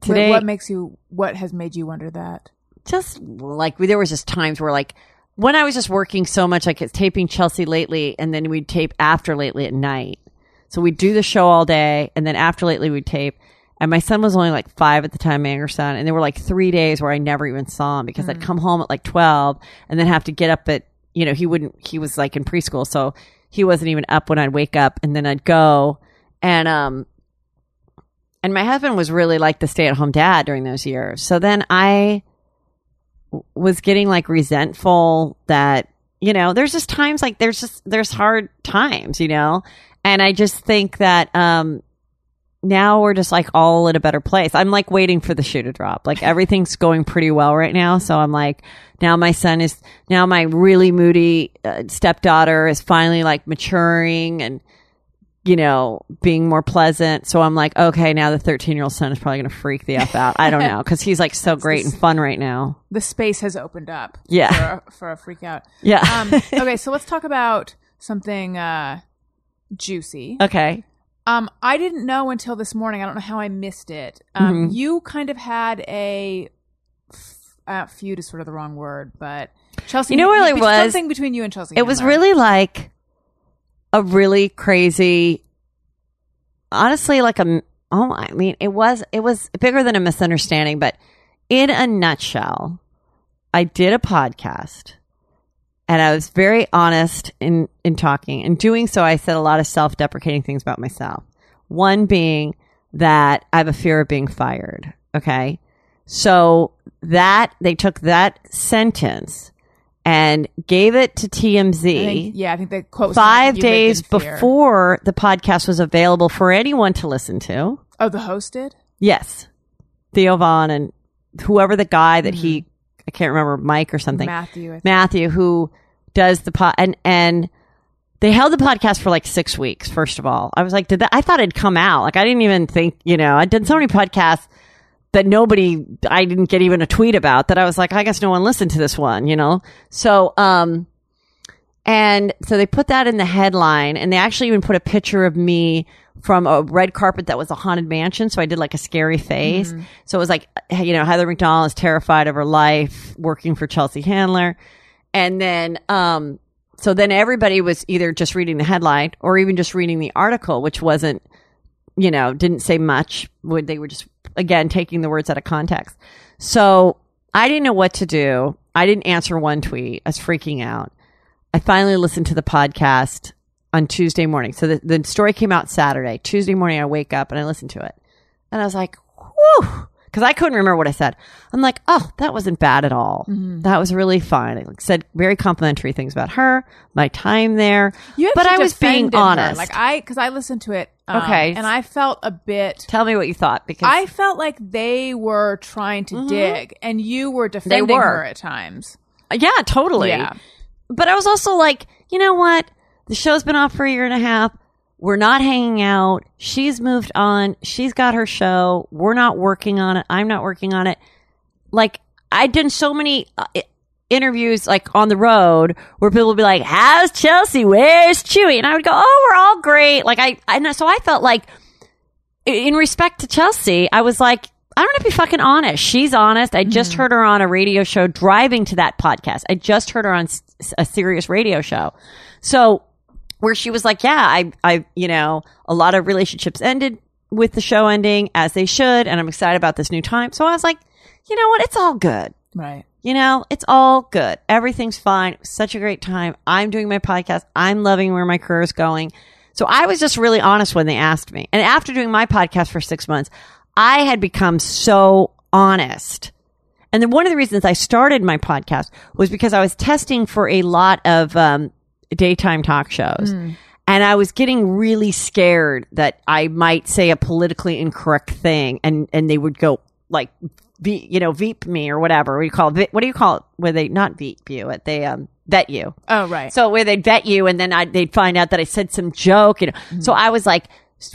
today, what has made you wonder that? Just like, there was just times where, like, when I was just working so much, like, it's taping Chelsea Lately, and then we'd tape After Lately at night. So we'd do the show all day, and then After Lately we'd tape. And my son was only like 5 at the time, my younger son. And there were like 3 days where I never even saw him, because I'd come home at like 12 and then have to get up at, you know, he was like in preschool. So he wasn't even up when I'd wake up, and then I'd go. And my husband was really like the stay at home dad during those years. So then I was getting like resentful that, you know, there's just times like there's hard times, you know? And I just think that now we're just like all in a better place. I'm like waiting for the shoe to drop. Like, everything's going pretty well right now. So I'm like, now my really moody stepdaughter is finally like maturing and, you know, being more pleasant. So I'm like, okay, now the 13-year-old son is probably going to freak the F out. I don't know. Cause he's like so great and fun right now. The space has opened up for a freak out. Yeah. Okay. So let's talk about something juicy. Okay. I didn't know until this morning. I don't know how I missed it. You kind of had a feud is sort of the wrong word, but Chelsea, you know what it was? Something between you and Chelsea. It was really like a really crazy, honestly, like it was bigger than a misunderstanding, but in a nutshell, I did a podcast and I was very honest in talking. In doing so, I said a lot of self-deprecating things about myself. One being that I have a fear of being fired. Okay. So that they took that sentence and gave it to TMZ. I think the quote was 5 days before the podcast was available for anyone to listen to. Oh, the host did? Yes. Theo Vaughn and whoever the guy that I can't remember, Mike or something. Matthew, who does the pod. And they held the podcast for like 6 weeks, first of all. I was like, I thought it'd come out. Like, I didn't even think, you know, I did so many podcasts that I didn't get even a tweet about, that I was like, I guess no one listened to this one, you know? So, and so they put that in the headline, and they actually even put a picture of me from a red carpet that was a haunted mansion. So I did like a scary face. Mm-hmm. So it was like, you know, Heather McDonald is terrified of her life working for Chelsea Handler. And then, so then everybody was either just reading the headline or even just reading the article, which wasn't, you know, didn't say much. They were just, again, taking the words out of context. So I didn't know what to do. I didn't answer one tweet. I was freaking out. I finally listened to the podcast on Tuesday morning. So the story came out Saturday. Tuesday morning, I wake up and I listen to it. And I was like, whew, because I couldn't remember what I said. I'm like, oh, that wasn't bad at all. Mm-hmm. That was really fun. I said very complimentary things about her, my time there. But I was being honest. Because I listened to it. Okay. And I felt a bit... Tell me what you thought. Because I felt like they were trying to mm-hmm. dig, and you were defending her at times. Yeah, totally. Yeah. But I was also like, you know what? The show's been off for a year and a half. We're not hanging out. She's moved on. She's got her show. We're not working on it. I'm not working on it. Like, I've done so many interviews, like, on the road where people would be like, how's Chelsea? Where's Chewy? And I would go, oh, we're all great. Like, so I felt like, in respect to Chelsea, I was like, I'm going to be fucking honest. She's honest. I just heard her on a radio show driving to that podcast. I just heard her on a serious radio show. So where she was like, yeah, I, you know, a lot of relationships ended with the show ending as they should. And I'm excited about this new time. So I was like, you know what? It's all good. Right. You know, it's all good. Everything's fine. It was such a great time. I'm doing my podcast. I'm loving where my career is going. So I was just really honest when they asked me. And after doing my podcast for 6 months, I had become so honest. And then one of the reasons I started my podcast was because I was testing for a lot of daytime talk shows. And I was getting really scared that I might say a politically incorrect thing and they would go like, veep me or whatever. What do you call it? Where they not veep you, they vet you. Oh, right. So where they'd vet you and then they'd find out that I said some joke. And so I was like,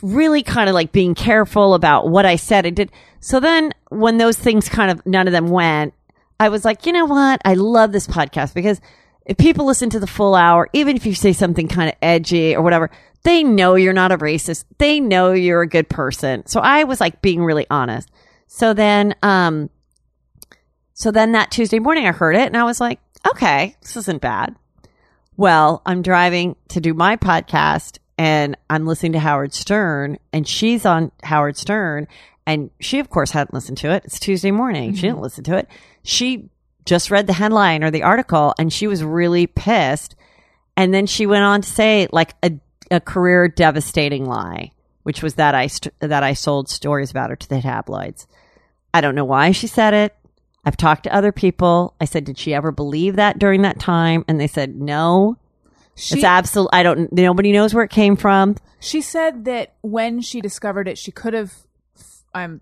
really kind of like being careful about what I said and did. So then when those things kind of, none of them went, I was like, you know what? I love this podcast because if people listen to the full hour, even if you say something kind of edgy or whatever, they know you're not a racist. They know you're a good person. So I was like being really honest. So then that Tuesday morning I heard it and I was like, okay, this isn't bad. Well, I'm driving to do my podcast and I'm listening to Howard Stern, and she's on Howard Stern, and she, of course, hadn't listened to it. It's Tuesday morning. Mm-hmm. She didn't listen to it. She just read the headline or the article, and she was really pissed. And then she went on to say, like, a career-devastating lie, which was that I sold stories about her to the tabloids. I don't know why she said it. I've talked to other people. I said, did she ever believe that during that time? And they said, no. It's absolute. Nobody knows where it came from. She said that when she discovered it, she could have.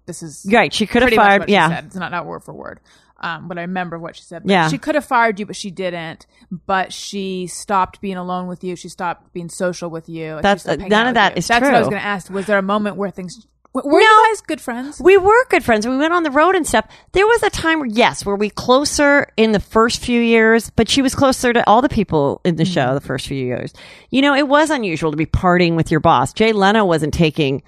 This is right. She could have fired. She said. It's not word for word. But I remember what she said. But yeah. She could have fired you, but she didn't. But she stopped being alone with you. She stopped being social with you. That's none of that is true. That's what I was going to ask. Was there a moment where things? Were you guys good friends? We were good friends. We went on the road and stuff. There was a time, were we closer in the first few years, but she was closer to all the people in the show the first few years. You know, it was unusual to be partying with your boss. Jay Leno wasn't taking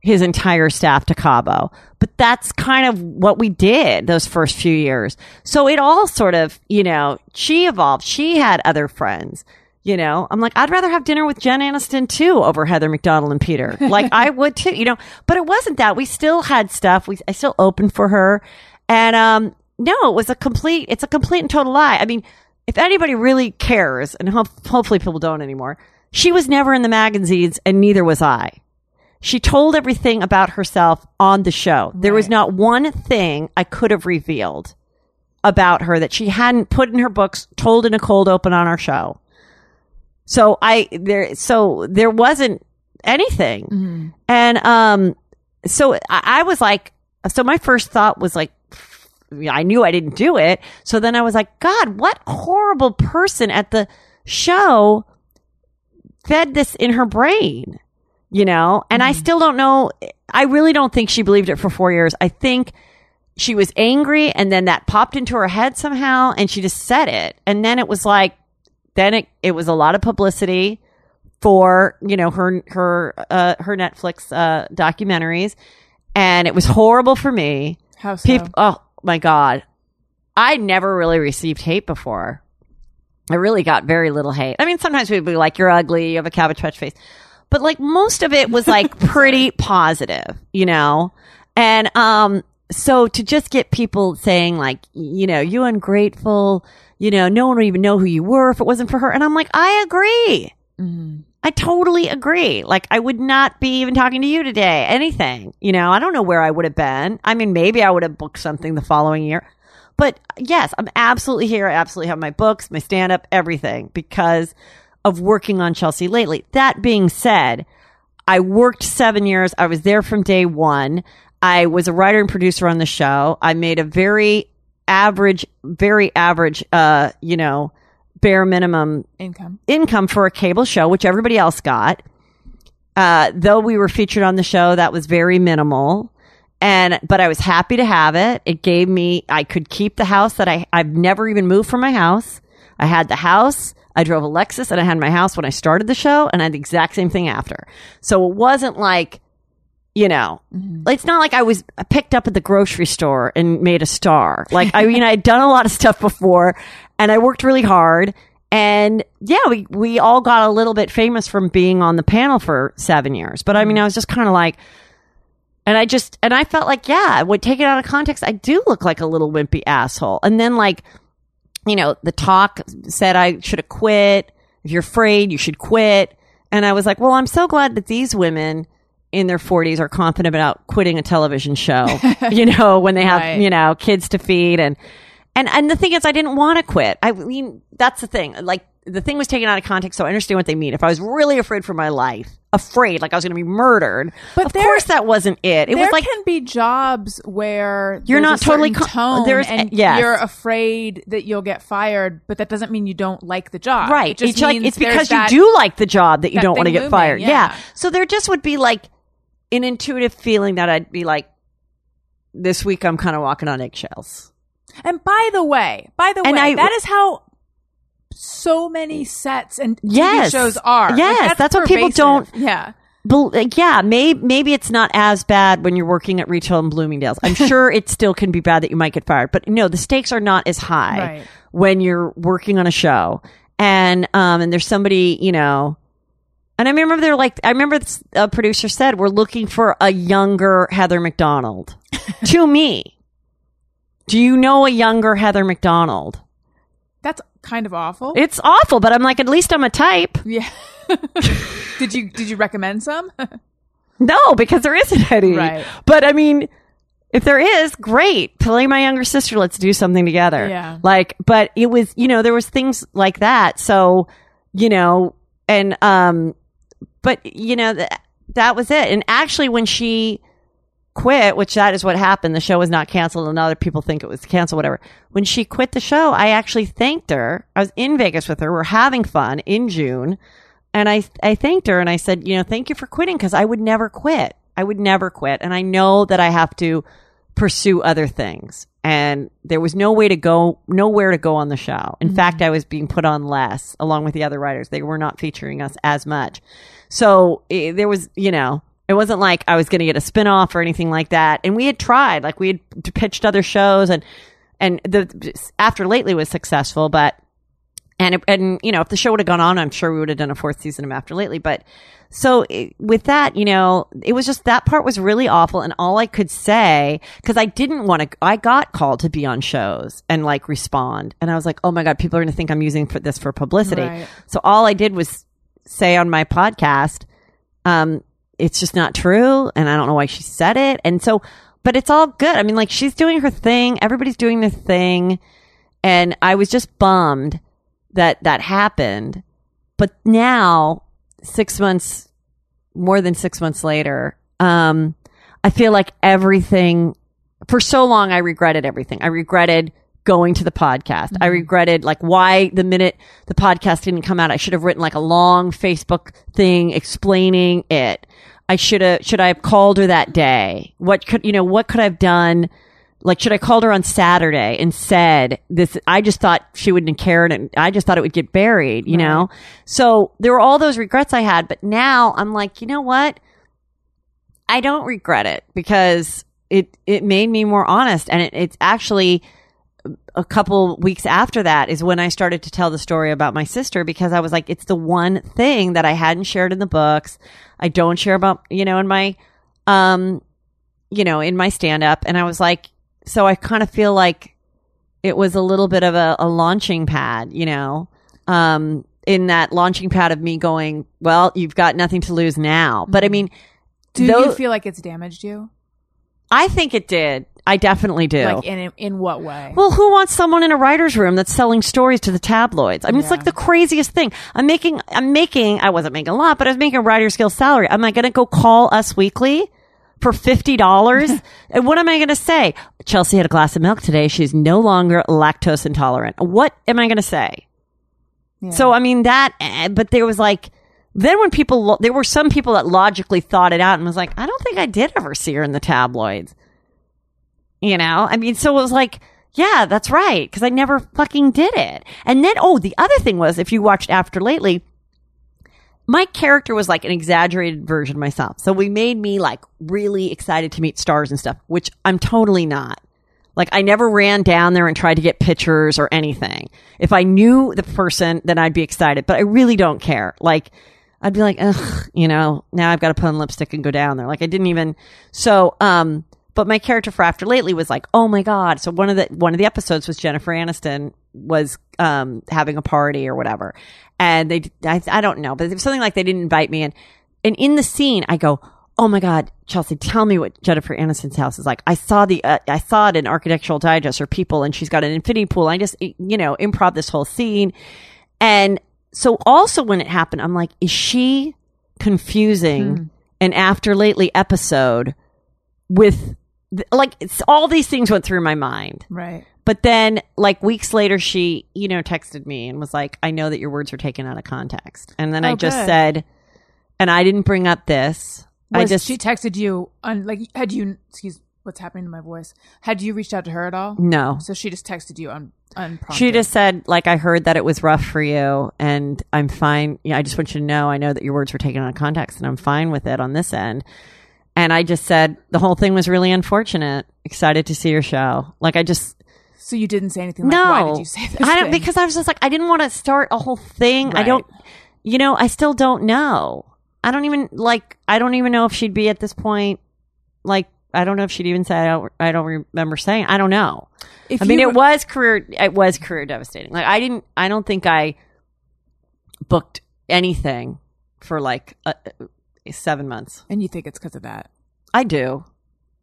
his entire staff to Cabo, but that's kind of what we did those first few years. So it all sort of, you know, she evolved. She had other friends. You know, I'm like, I'd rather have dinner with Jen Aniston, too, over Heather McDonald and Peter. Like, I would, too, you know. But it wasn't that. We still had stuff. I still opened for her. And, no, it's a complete and total lie. I mean, if anybody really cares, and hopefully people don't anymore, she was never in the magazines, and neither was I. She told everything about herself on the show. Right. There was not one thing I could have revealed about her that she hadn't put in her books, told in a cold open on our show. So there wasn't anything. Mm-hmm. And, so I was like, so my first thought was like, I knew I didn't do it. So then I was like, God, what horrible person at the show fed this in her brain, you know? And I still don't know. I really don't think she believed it for 4 years. I think she was angry and then that popped into her head somehow and she just said it. And then it was like, Then it was a lot of publicity for, you know, her Netflix documentaries, and it was horrible for me. How so? Oh my God, I never really received hate before. I really got very little hate. I mean, sometimes we'd be like, "You're ugly," "You have a cabbage patch face," but like most of it was like pretty positive, you know. And so to just get people saying like, you know, "You ungrateful." You know, no one would even know who you were if it wasn't for her. And I'm like, I agree. Mm-hmm. I totally agree. Like, I would not be even talking to you today. Anything. You know, I don't know where I would have been. I mean, maybe I would have booked something the following year. But yes, I'm absolutely here. I absolutely have my books, my stand-up, everything because of working on Chelsea Lately. That being said, I worked 7 years. I was there from day one. I was a writer and producer on the show. I made a very average, bare minimum income for a cable show, which everybody else got. Though we were featured on the show, that was very minimal. But I was happy to have it. It gave me, I could keep the house that I've never even moved from my house. I had the house. I drove a Lexus and I had my house when I started the show and I had the exact same thing after. So it wasn't like, it's not like I was picked up at the grocery store and made a star. Like, I mean, I'd done a lot of stuff before and I worked really hard. And yeah, we all got a little bit famous from being on the panel for 7 years. But I mean, I was just kind of like, and I felt like, yeah, when taken out of context, I do look like a little wimpy asshole. And then like, the talk said I should have quit. If you're afraid, you should quit. And I was like, well, I'm so glad that these women in their 40s are confident about quitting a television show, when they have, right. Kids to feed. And the thing is, I didn't want to quit. I mean, that's the thing. Like, the thing was taken out of context, so I understand what they mean. If I was really afraid for my life, like I was going to be murdered, but of course that wasn't it. It was like, there can be jobs where you're not totally you're afraid that you'll get fired, but that doesn't mean you don't like the job. Right. It's like, it's because you do like the job that you don't want to get fired. Yeah. So there just would be like an intuitive feeling that I'd be like, this week I'm kind of walking on eggshells. And by the way, that is how so many sets and TV shows are. Yes, like, that's what people don't. Yeah. Maybe it's not as bad when you're working at retail in Bloomingdale's. I'm sure it still can be bad that you might get fired, but no, the stakes are not as high when you're working on a show. And there's somebody, and I remember a producer said, we're looking for a younger Heather McDonald. To me. Do you know a younger Heather McDonald? That's kind of awful. It's awful, but I'm like, at least I'm a type. Yeah. Did you recommend some? No, because there isn't any. Right. But I mean, if there is, great. Play my younger sister. Let's do something together. Yeah. Like, but it was, there was things like that. So, that was it. And actually, when she quit, which that is what happened. The show was not canceled and other people think it was canceled, whatever. When she quit the show, I actually thanked her. I was in Vegas with her. We're having fun in June. And I thanked her and I said, thank you for quitting because I would never quit. And I know that I have to pursue other things. And there was nowhere to go on the show. In fact, I was being put on less along with the other writers. They were not featuring us as much. So there was, it wasn't like I was going to get a spinoff or anything like that. And we had tried, like we had pitched other shows and the After Lately was successful, but if the show would have gone on, I'm sure we would have done a fourth season of After Lately. But so with that, it was just, that part was really awful. And all I could say, cause I didn't want to, I got called to be on shows and like respond. And I was like, oh my God, people are going to think I'm using this for publicity. Right. So all I did was say on my podcast, it's just not true. And I don't know why she said it. And so, but it's all good. I mean, like she's doing her thing. Everybody's doing their thing. And I was just bummed that happened. But now, more than 6 months later, I feel like everything, for so long, I regretted everything. I regretted going to the podcast. I regretted like why the minute the podcast didn't come out, I should have written like a long Facebook thing explaining it. Should I have called her that day? What could I have done? Like, should I called her on Saturday and said this? I just thought she wouldn't care. And I just thought it would get buried, right. So there were all those regrets I had, but now I'm like, you know what? I don't regret it because it made me more honest. And it's actually, a couple weeks after that is when I started to tell the story about my sister because I was like, it's the one thing that I hadn't shared in the books. I don't share about, in my stand up. And I was like, so I kind of feel like it was a little bit of a launching pad, in that launching pad of me going, well, you've got nothing to lose now. But I mean, do you feel like it's damaged you? I think it did. I definitely do. Like in what way? Well, who wants someone in a writer's room that's selling stories to the tabloids? I mean, it's like the craziest thing. I wasn't making a lot, but I was making a Writers Guild salary. Am I going to go call Us Weekly for $50? And what am I going to say? Chelsea had a glass of milk today. She's no longer lactose intolerant. What am I going to say? Yeah. So, I mean, but there was like, then when people, there were some people that logically thought it out and was like, I don't think I did ever see her in the tabloids. You know, I mean, so it was like, yeah, that's right. Because I never fucking did it. And then, the other thing was, if you watched After Lately, my character was like an exaggerated version of myself. So we made me like really excited to meet stars and stuff, which I'm totally not. Like, I never ran down there and tried to get pictures or anything. If I knew the person, then I'd be excited. But I really don't care. Like, I'd be like, ugh, you know, now I've got to put on lipstick and go down there. Like, I didn't even. So, but my character for After Lately was like, oh my God. So one of the episodes was Jennifer Aniston was having a party or whatever. And I don't know, but it was something like they didn't invite me in. And in the scene, I go, oh my God, Chelsea, tell me what Jennifer Aniston's house is like. I saw I saw it in Architectural Digest or People, and she's got an infinity pool. I just, improv this whole scene. And so also when it happened, I'm like, is she confusing an After Lately episode with, like, it's all these things went through my mind. Right. But then, like, weeks later, she, texted me and was like, I know that your words are taken out of context. And then I just said, and I didn't bring up this. She texted you, what's happening to my voice? Had you reached out to her at all? No. So she just texted you unprompted. She just said, like, I heard that it was rough for you and I'm fine. Yeah, I just want you to know, I know that your words were taken out of context and I'm fine with it on this end. And I just said, the whole thing was really unfortunate. Excited to see your show. Like, I just... So you didn't say anything? Like, no. Why did you say this? Because I was just like, I didn't want to start a whole thing. Right. I don't... I still don't know. I don't even, like... I don't even know if she'd be at this point, like... I don't know if she'd even say, I don't remember saying... I don't know. It was career devastating. Like, I don't think I booked anything for, like... 7 months. And you think it's because of that? I do.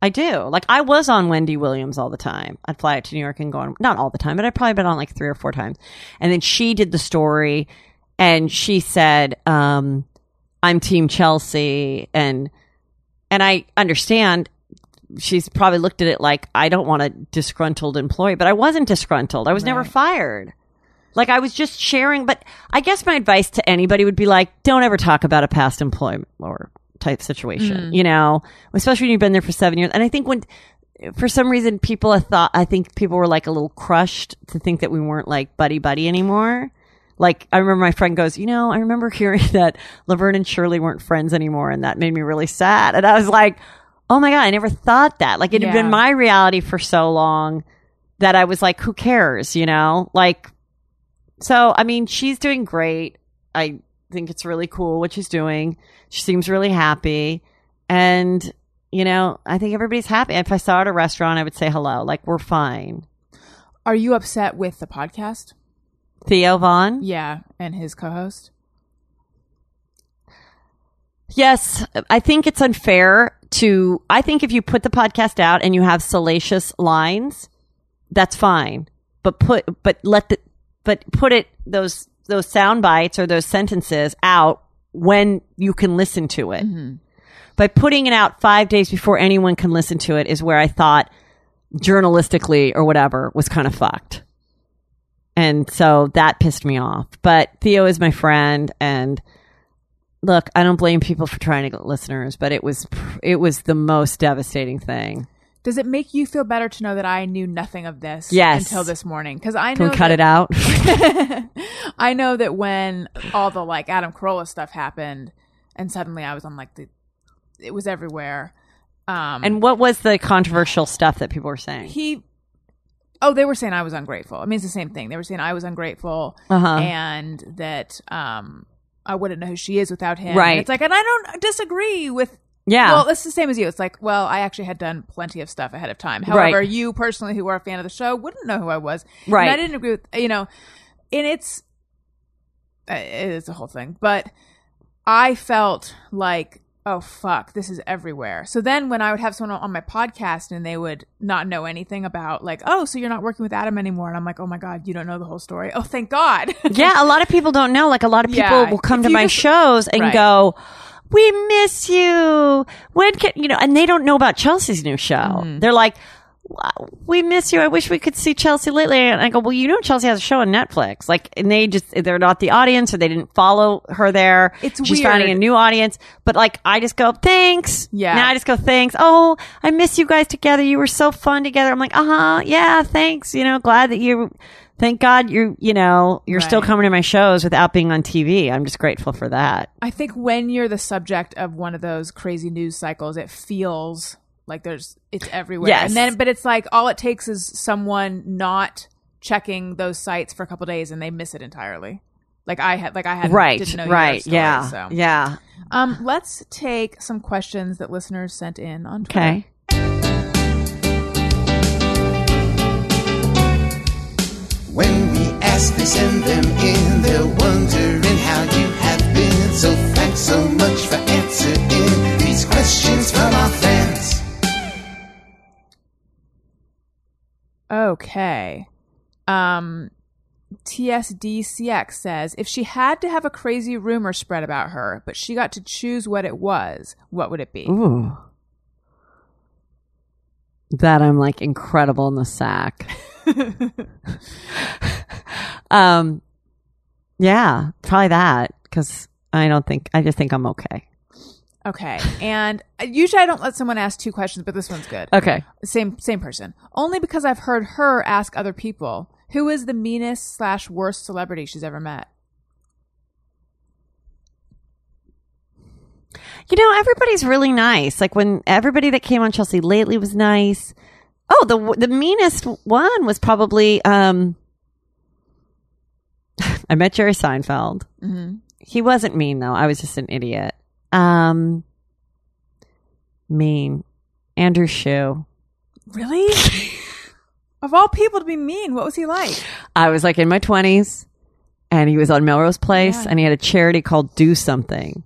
Like, I was on Wendy Williams all the time. I'd fly out to New York and go on, not all the time, but I'd probably been on like 3 or 4 times. And then she did the story and she said, I'm Team Chelsea. And I understand she's probably looked at it like, I don't want a disgruntled employee, but I wasn't disgruntled. I was never fired. Like, I was just sharing, but I guess my advice to anybody would be like, don't ever talk about a past employment or type situation, especially when you've been there for 7 years. And I think for some reason, people were like a little crushed to think that we weren't like buddy anymore. Like, I remember my friend goes, I remember hearing that Laverne and Shirley weren't friends anymore. And that made me really sad. And I was like, oh my God, I never thought that. Like, it had been my reality for so long that I was like, who cares, like. So, I mean, she's doing great. I think it's really cool what she's doing. She seems really happy. And, I think everybody's happy. If I saw her at a restaurant, I would say hello. Like, we're fine. Are you upset with the podcast? Theo Vaughn? Yeah, and his co-host? Yes, I think it's unfair to... I think if you put the podcast out and you have salacious lines, that's fine. But put those sound bites or those sentences out when you can listen to it. Mm-hmm. By putting it out 5 days before anyone can listen to it is where I thought journalistically or whatever was kind of fucked. And so that pissed me off. But Theo is my friend. And look, I don't blame people for trying to get listeners, but it was the most devastating thing. Does it make you feel better to know that I knew nothing of this until this morning? Because I know. Can we cut it out? I know that when all the like Adam Carolla stuff happened, and suddenly I was on like it was everywhere. And what was the controversial stuff that people were saying? They were saying I was ungrateful. I mean, it's the same thing. They were saying I was ungrateful and that I wouldn't know who she is without him. Right. And it's like, and I don't disagree with. Yeah. Well, it's the same as you. It's like, well, I actually had done plenty of stuff ahead of time. However, you personally, who are a fan of the show, wouldn't know who I was. Right. And I didn't agree with, and it's, it is a whole thing. But I felt like, oh, fuck, this is everywhere. So then when I would have someone on my podcast and they would not know anything about, like, oh, so you're not working with Adam anymore. And I'm like, oh, my God, you don't know the whole story. Oh, thank God. Yeah, a lot of people don't know. Like, a lot of people will come to my shows and go, we miss you. When can, you know, and they don't know about Chelsea's new show. Mm-hmm. They're like, we miss you. I wish we could see Chelsea Lately. And I go, well, you know, Chelsea has a show on Netflix. Like, and they just, they're not the audience, or they didn't follow her there. It's weird. She's finding a new audience. But like, I just go, thanks. Yeah. Now I just go, thanks. Oh, I miss you guys together. You were so fun together. I'm like, yeah, thanks. You know, glad that thank God you're still coming to my shows without being on TV. I'm just grateful for that. I think when you're the subject of one of those crazy news cycles, it feels like it's everywhere. Yes. And then, but it's like, all it takes is someone not checking those sites for a couple of days and they miss it entirely. Like I had, didn't know your story, yeah. So. Yeah. Let's take some questions that listeners sent in on Twitter. Okay. When we ask, they send them in. They're wondering how you have been. So thanks so much for answering these questions from our fans. Okay. TSDCX says, if she had to have a crazy rumor spread about her, but she got to choose what it was, what would it be? Ooh. That I'm like incredible in the sack. Yeah, probably that, because I just think I'm okay. Okay, and usually I don't let someone ask two questions, but this one's good. Okay. Same person. Only because I've heard her ask other people, who is the meanest / worst celebrity she's ever met? You know, everybody's really nice. Like, when everybody that came on Chelsea Lately was nice. Oh, the meanest one was probably, I met Jerry Seinfeld. Mm-hmm. He wasn't mean, though. I was just an idiot. Mean. Andrew Shue. Really? Of all people to be mean, what was he like? I was like in my 20s, and he was on Melrose Place, and he had a charity called Do Something.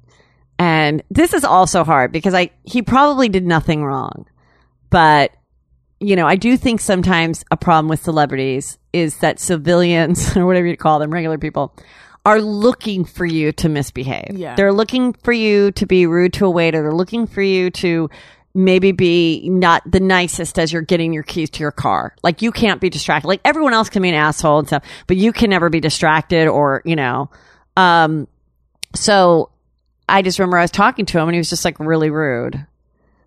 And this is also hard because he probably did nothing wrong. But, you know, I do think sometimes a problem with celebrities is that civilians, or whatever you call them, regular people, are looking for you to misbehave. Yeah. They're looking for you to be rude to a waiter. They're looking for you to maybe be not the nicest as you're getting your keys to your car. Like, you can't be distracted. Like, everyone else can be an asshole and stuff, but you can never be distracted, or, you know. So I just remember I was talking to him and he was just like really rude.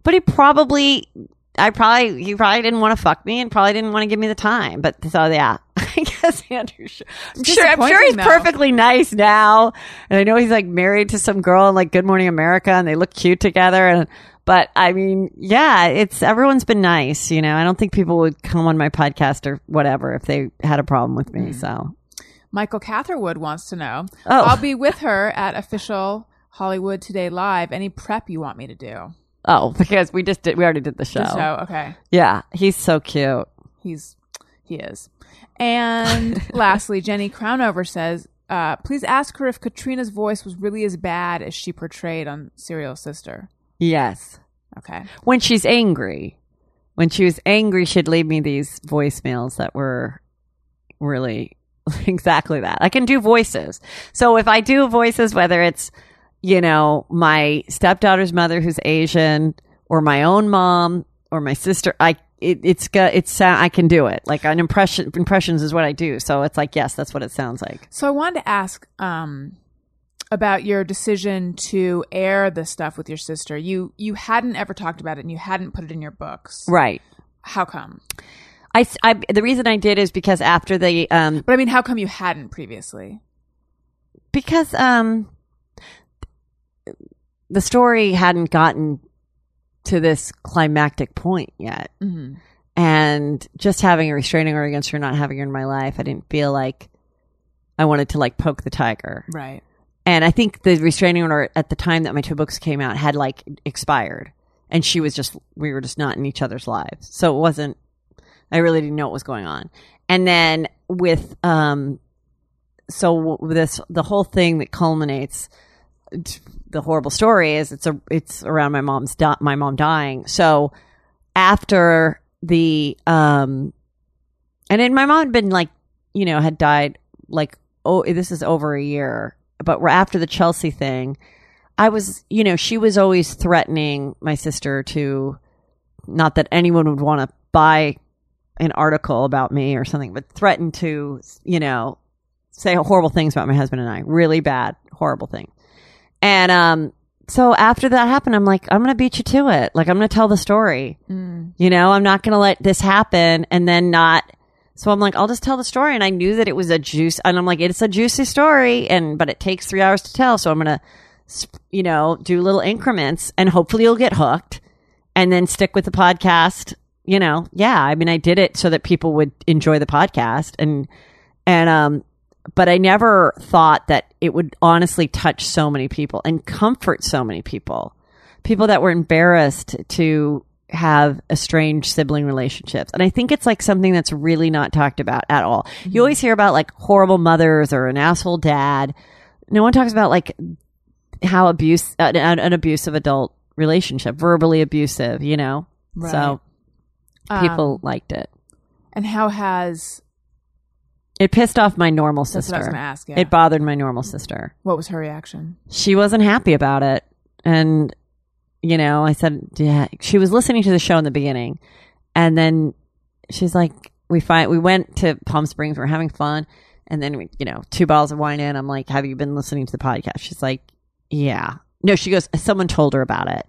But he probably didn't want to fuck me and probably didn't want to give me the time. But so, yeah, I guess Andrew Shue. I'm sure he's perfectly nice now. And I know he's like married to some girl in like Good Morning America and they look cute together. But I mean, yeah, everyone's been nice. You know, I don't think people would come on my podcast or whatever if they had a problem with me. So Michael Catherwood wants to know, I'll be with her at official Hollywood Today Live. Any prep you want me to do? Oh, because we already did the show. Okay. Yeah, he's so cute. He is. And lastly, Jenny Crownover says, please ask her if Katrina's voice was really as bad as she portrayed on Serial Sister. Yes. Okay. When she was angry, she'd leave me these voicemails that were really exactly that. I can do voices. So if I do voices, whether it's, you know, my stepdaughter's mother who's Asian, or my own mom, or my sister, I can do it. Like, an impressions is what I do. So it's like, yes, that's what it sounds like. So I wanted to ask about your decision to air the stuff with your sister. You hadn't ever talked about it, and you hadn't put it in your books, right? How come? The reason I did is because after the but I mean, how come you hadn't previously? Because the story hadn't gotten to this climactic point yet. Mm-hmm. And just having a restraining order against her, not having her in my life, I didn't feel like I wanted to like poke the tiger. Right. And I think the restraining order at the time that my two books came out had like expired, and we were just not in each other's lives. So I really didn't know what was going on. And then with so the whole thing that culminates the horrible story is it's around my mom dying. So after the and then my mom had been like, you know, had died like, oh, this is over a year, but after the Chelsea thing, I was, you know, she was always threatening my sister to, not that anyone would want to buy an article about me or something, but threatened to, you know, say horrible things about my husband and I, really bad, horrible thing. And so after that happened, I'm like, I'm going to beat you to it. Like, I'm going to tell the story. Mm. You know, I'm not going to let this happen and then not. So I'm like, I'll just tell the story. And I knew that it was and I'm like, it's a juicy story. But it takes 3 hours to tell. So I'm going to, you know, do little increments and hopefully you'll get hooked and then stick with the podcast. You know, yeah. I mean, I did it so that people would enjoy the podcast but I never thought that it would honestly touch so many people and comfort so many people that were embarrassed to have estranged sibling relationships. And I think it's like something that's really not talked about at all. Mm-hmm. You always hear about like horrible mothers or an asshole dad. No one talks about like how an abusive adult relationship, verbally abusive, you know? Right. So people liked it. And how has... It pissed off my normal sister. That's what I was going to ask, yeah. It bothered my normal sister. What was her reaction? She wasn't happy about it. And, you know, I said, yeah, she was listening to the show in the beginning. And then she's like, we went to Palm Springs. We're having fun. And then, we, you know, 2 bottles of wine in. I'm like, have you been listening to the podcast? She's like, yeah. No, she goes, someone told her about it.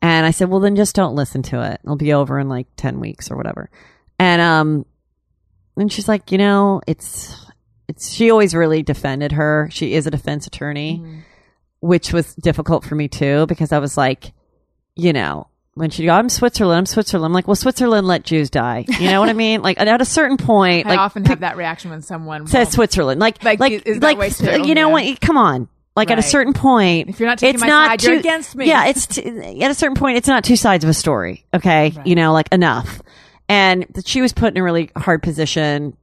And I said, well, then just don't listen to it. It'll be over in like 10 weeks or whatever. And she's like, you know, she always really defended her. She is a defense attorney, mm-hmm. which was difficult for me too, because I was like, you know, when she'd go, I'm Switzerland. I'm like, well, Switzerland let Jews die. You know what I mean? Like at a certain point, I often have that reaction when someone says Switzerland, you know what? Come on. Like right. At a certain point, if you're not taking my side, you're against me. Yeah. At a certain point, it's not two sides of a story. Okay. Right. You know, like enough. And she was put in a really hard position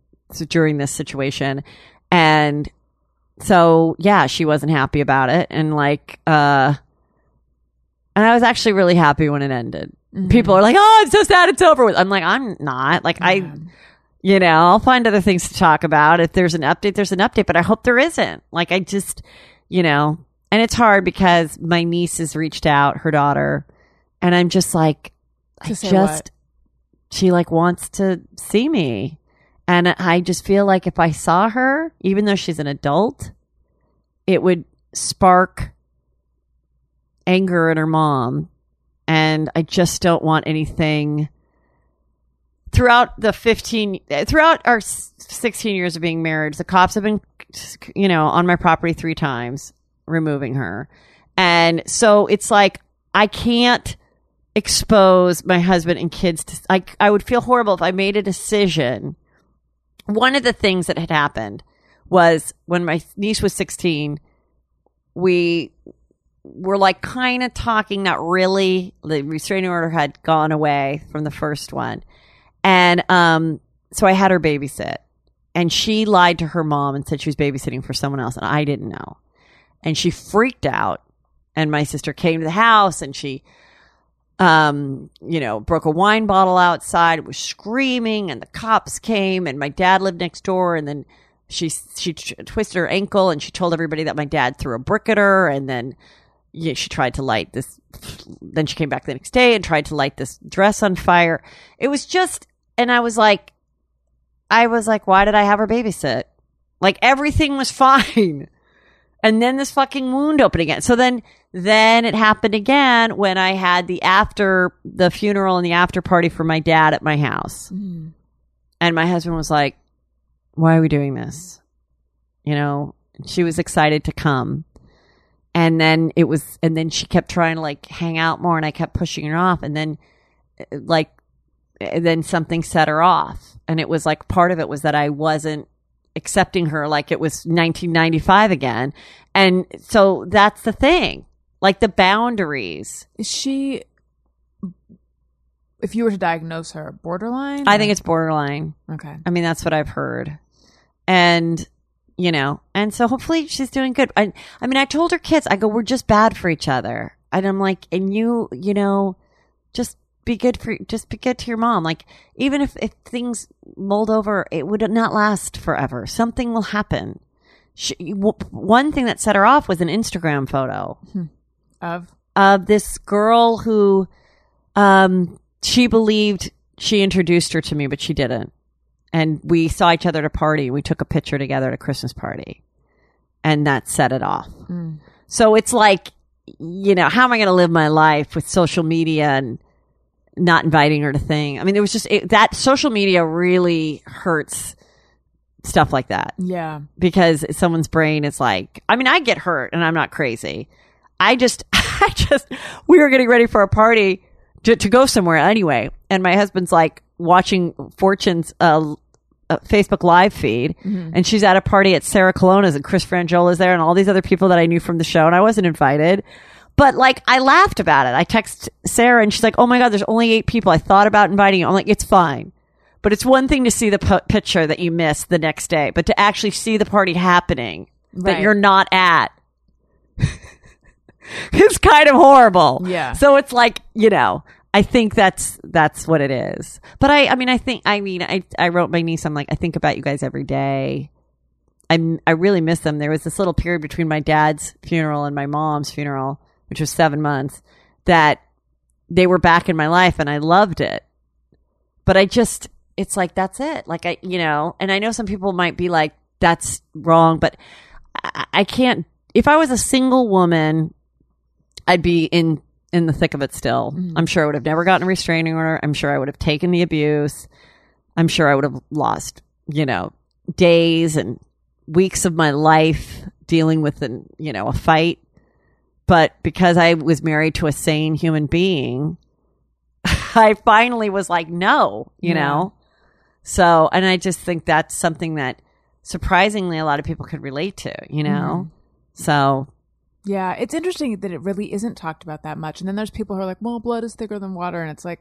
during this situation. And so, yeah, she wasn't happy about it. And like, and I was actually really happy when it ended. Mm-hmm. People are like, oh, I'm so sad it's over with. I'm like, I'm not. Like, man. You know, I'll find other things to talk about. If there's an update, there's an update. But I hope there isn't. Like, I just, you know, and it's hard because my niece has reached out, her daughter. And I'm just like, she like wants to see me. And I just feel like if I saw her, even though she's an adult, it would spark anger in her mom. And I just don't want anything. Throughout our 16 years of being married, the cops have been, you know, on my property 3 times, removing her. And so it's like, I can't expose my husband and kids to. I would feel horrible if I made a decision. One of the things that had happened was when my niece was 16, we were like kind of talking, not really. The restraining order had gone away from the first one. And so I had her babysit. And she lied to her mom and said she was babysitting for someone else. And I didn't know. And she freaked out. And my sister came to the house and she you know, broke a wine bottle outside, was screaming, and the cops came, and my dad lived next door, and then she twisted her ankle, and she told everybody that my dad threw a brick at her, and then she tried to light this, then she came back the next day and tried to light this dress on fire. It was just, and I was like, why did I have her babysit? Like, everything was fine. And then this fucking wound opened again. So then it happened again when I had the funeral and the after party for my dad at my house. Mm. And my husband was like, why are we doing this? You know, she was excited to come. And then then she kept trying to like hang out more, and I kept pushing her off. And then like, then something set her off. And it was like, part of it was that I wasn't accepting her like it was 1995 again. And so that's the thing, like the boundaries. Is she, if you were to diagnose her, borderline? I think it's borderline. Okay. I mean, that's what I've heard. And you know, and so hopefully she's doing good. I mean, I told her kids, I go, we're just bad for each other. And I'm like, and you know, just be good to your mom. Like, even if things mold over, it would not last forever. Something will happen. One thing that set her off was an Instagram photo of this girl who, she believed she introduced her to me, but she didn't. And we saw each other at a party. We took a picture together at a Christmas party, and that set it off. Mm. So it's like, you know, how am I going to live my life with social media and not inviting her to things? I mean, it was just that social media really hurts stuff like that. Yeah. Because someone's brain is like, I mean, I get hurt and I'm not crazy. I just, we were getting ready for a party to go somewhere anyway. And my husband's like watching Fortune's Facebook live feed, mm-hmm. and she's at a party at Sarah Colonna's and Chris Frangiola is there and all these other people that I knew from the show, and I wasn't invited, but like I laughed about it. I text Sarah and she's like, oh my God, there's only 8 people. I thought about inviting you. I'm like, it's fine. But it's one thing to see the picture that you missed the next day, but to actually see the party happening that you're not at is kind of horrible. Yeah. So it's like, you know, I think that's what it is. But I wrote my niece, I'm like, I think about you guys every day. I really miss them. There was this little period between my dad's funeral and my mom's funeral, which was 7 months, that they were back in my life and I loved it. But I just, it's like, that's it. Like I, you know, and I know some people might be like, that's wrong, but I can't, if I was a single woman, I'd be in the thick of it still. Mm-hmm. I'm sure I would have never gotten a restraining order. I'm sure I would have taken the abuse. I'm sure I would have lost, you know, days and weeks of my life dealing with, you know, a fight. But because I was married to a sane human being, I finally was like, no, you know? So, and I just think that's something that surprisingly a lot of people could relate to, you know? Mm-hmm. So. Yeah, it's interesting that it really isn't talked about that much. And then there's people who are like, well, blood is thicker than water. And it's like,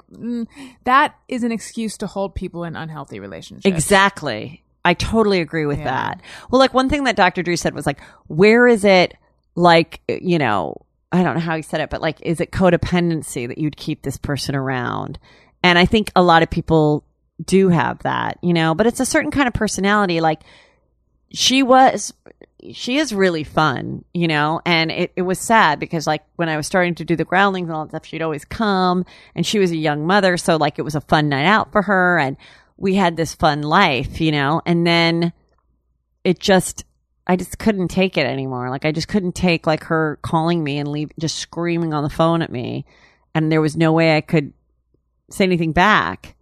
that is an excuse to hold people in unhealthy relationships. Exactly. I totally agree with that. Well, like one thing that Dr. Drew said was like, where is it like, you know, I don't know how he said it, but like, is it codependency that you'd keep this person around? And I think a lot of people do have that, you know, but it's a certain kind of personality. Like she is really fun, you know, and it was sad because like when I was starting to do the Groundlings and all that stuff, she'd always come, and she was a young mother. So like, it was a fun night out for her and we had this fun life, you know, and then I just couldn't take it anymore. Like, I just couldn't take, like, her calling me and just screaming on the phone at me. And there was no way I could say anything back,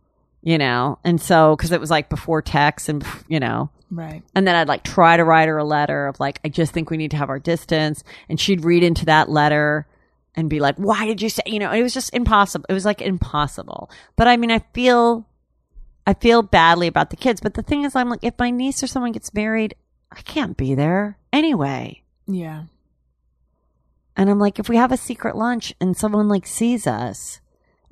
you know? And so, because it was, like, before text and, you know. Right. And then I'd, like, try to write her a letter of, like, I just think we need to have our distance. And she'd read into that letter and be like, why did you say, you know? It was just impossible. It was, like, impossible. But, I mean, I feel badly about the kids. But the thing is, I'm like, if my niece or someone gets married, I can't be there anyway. Yeah. And I'm like, if we have a secret lunch and someone like sees us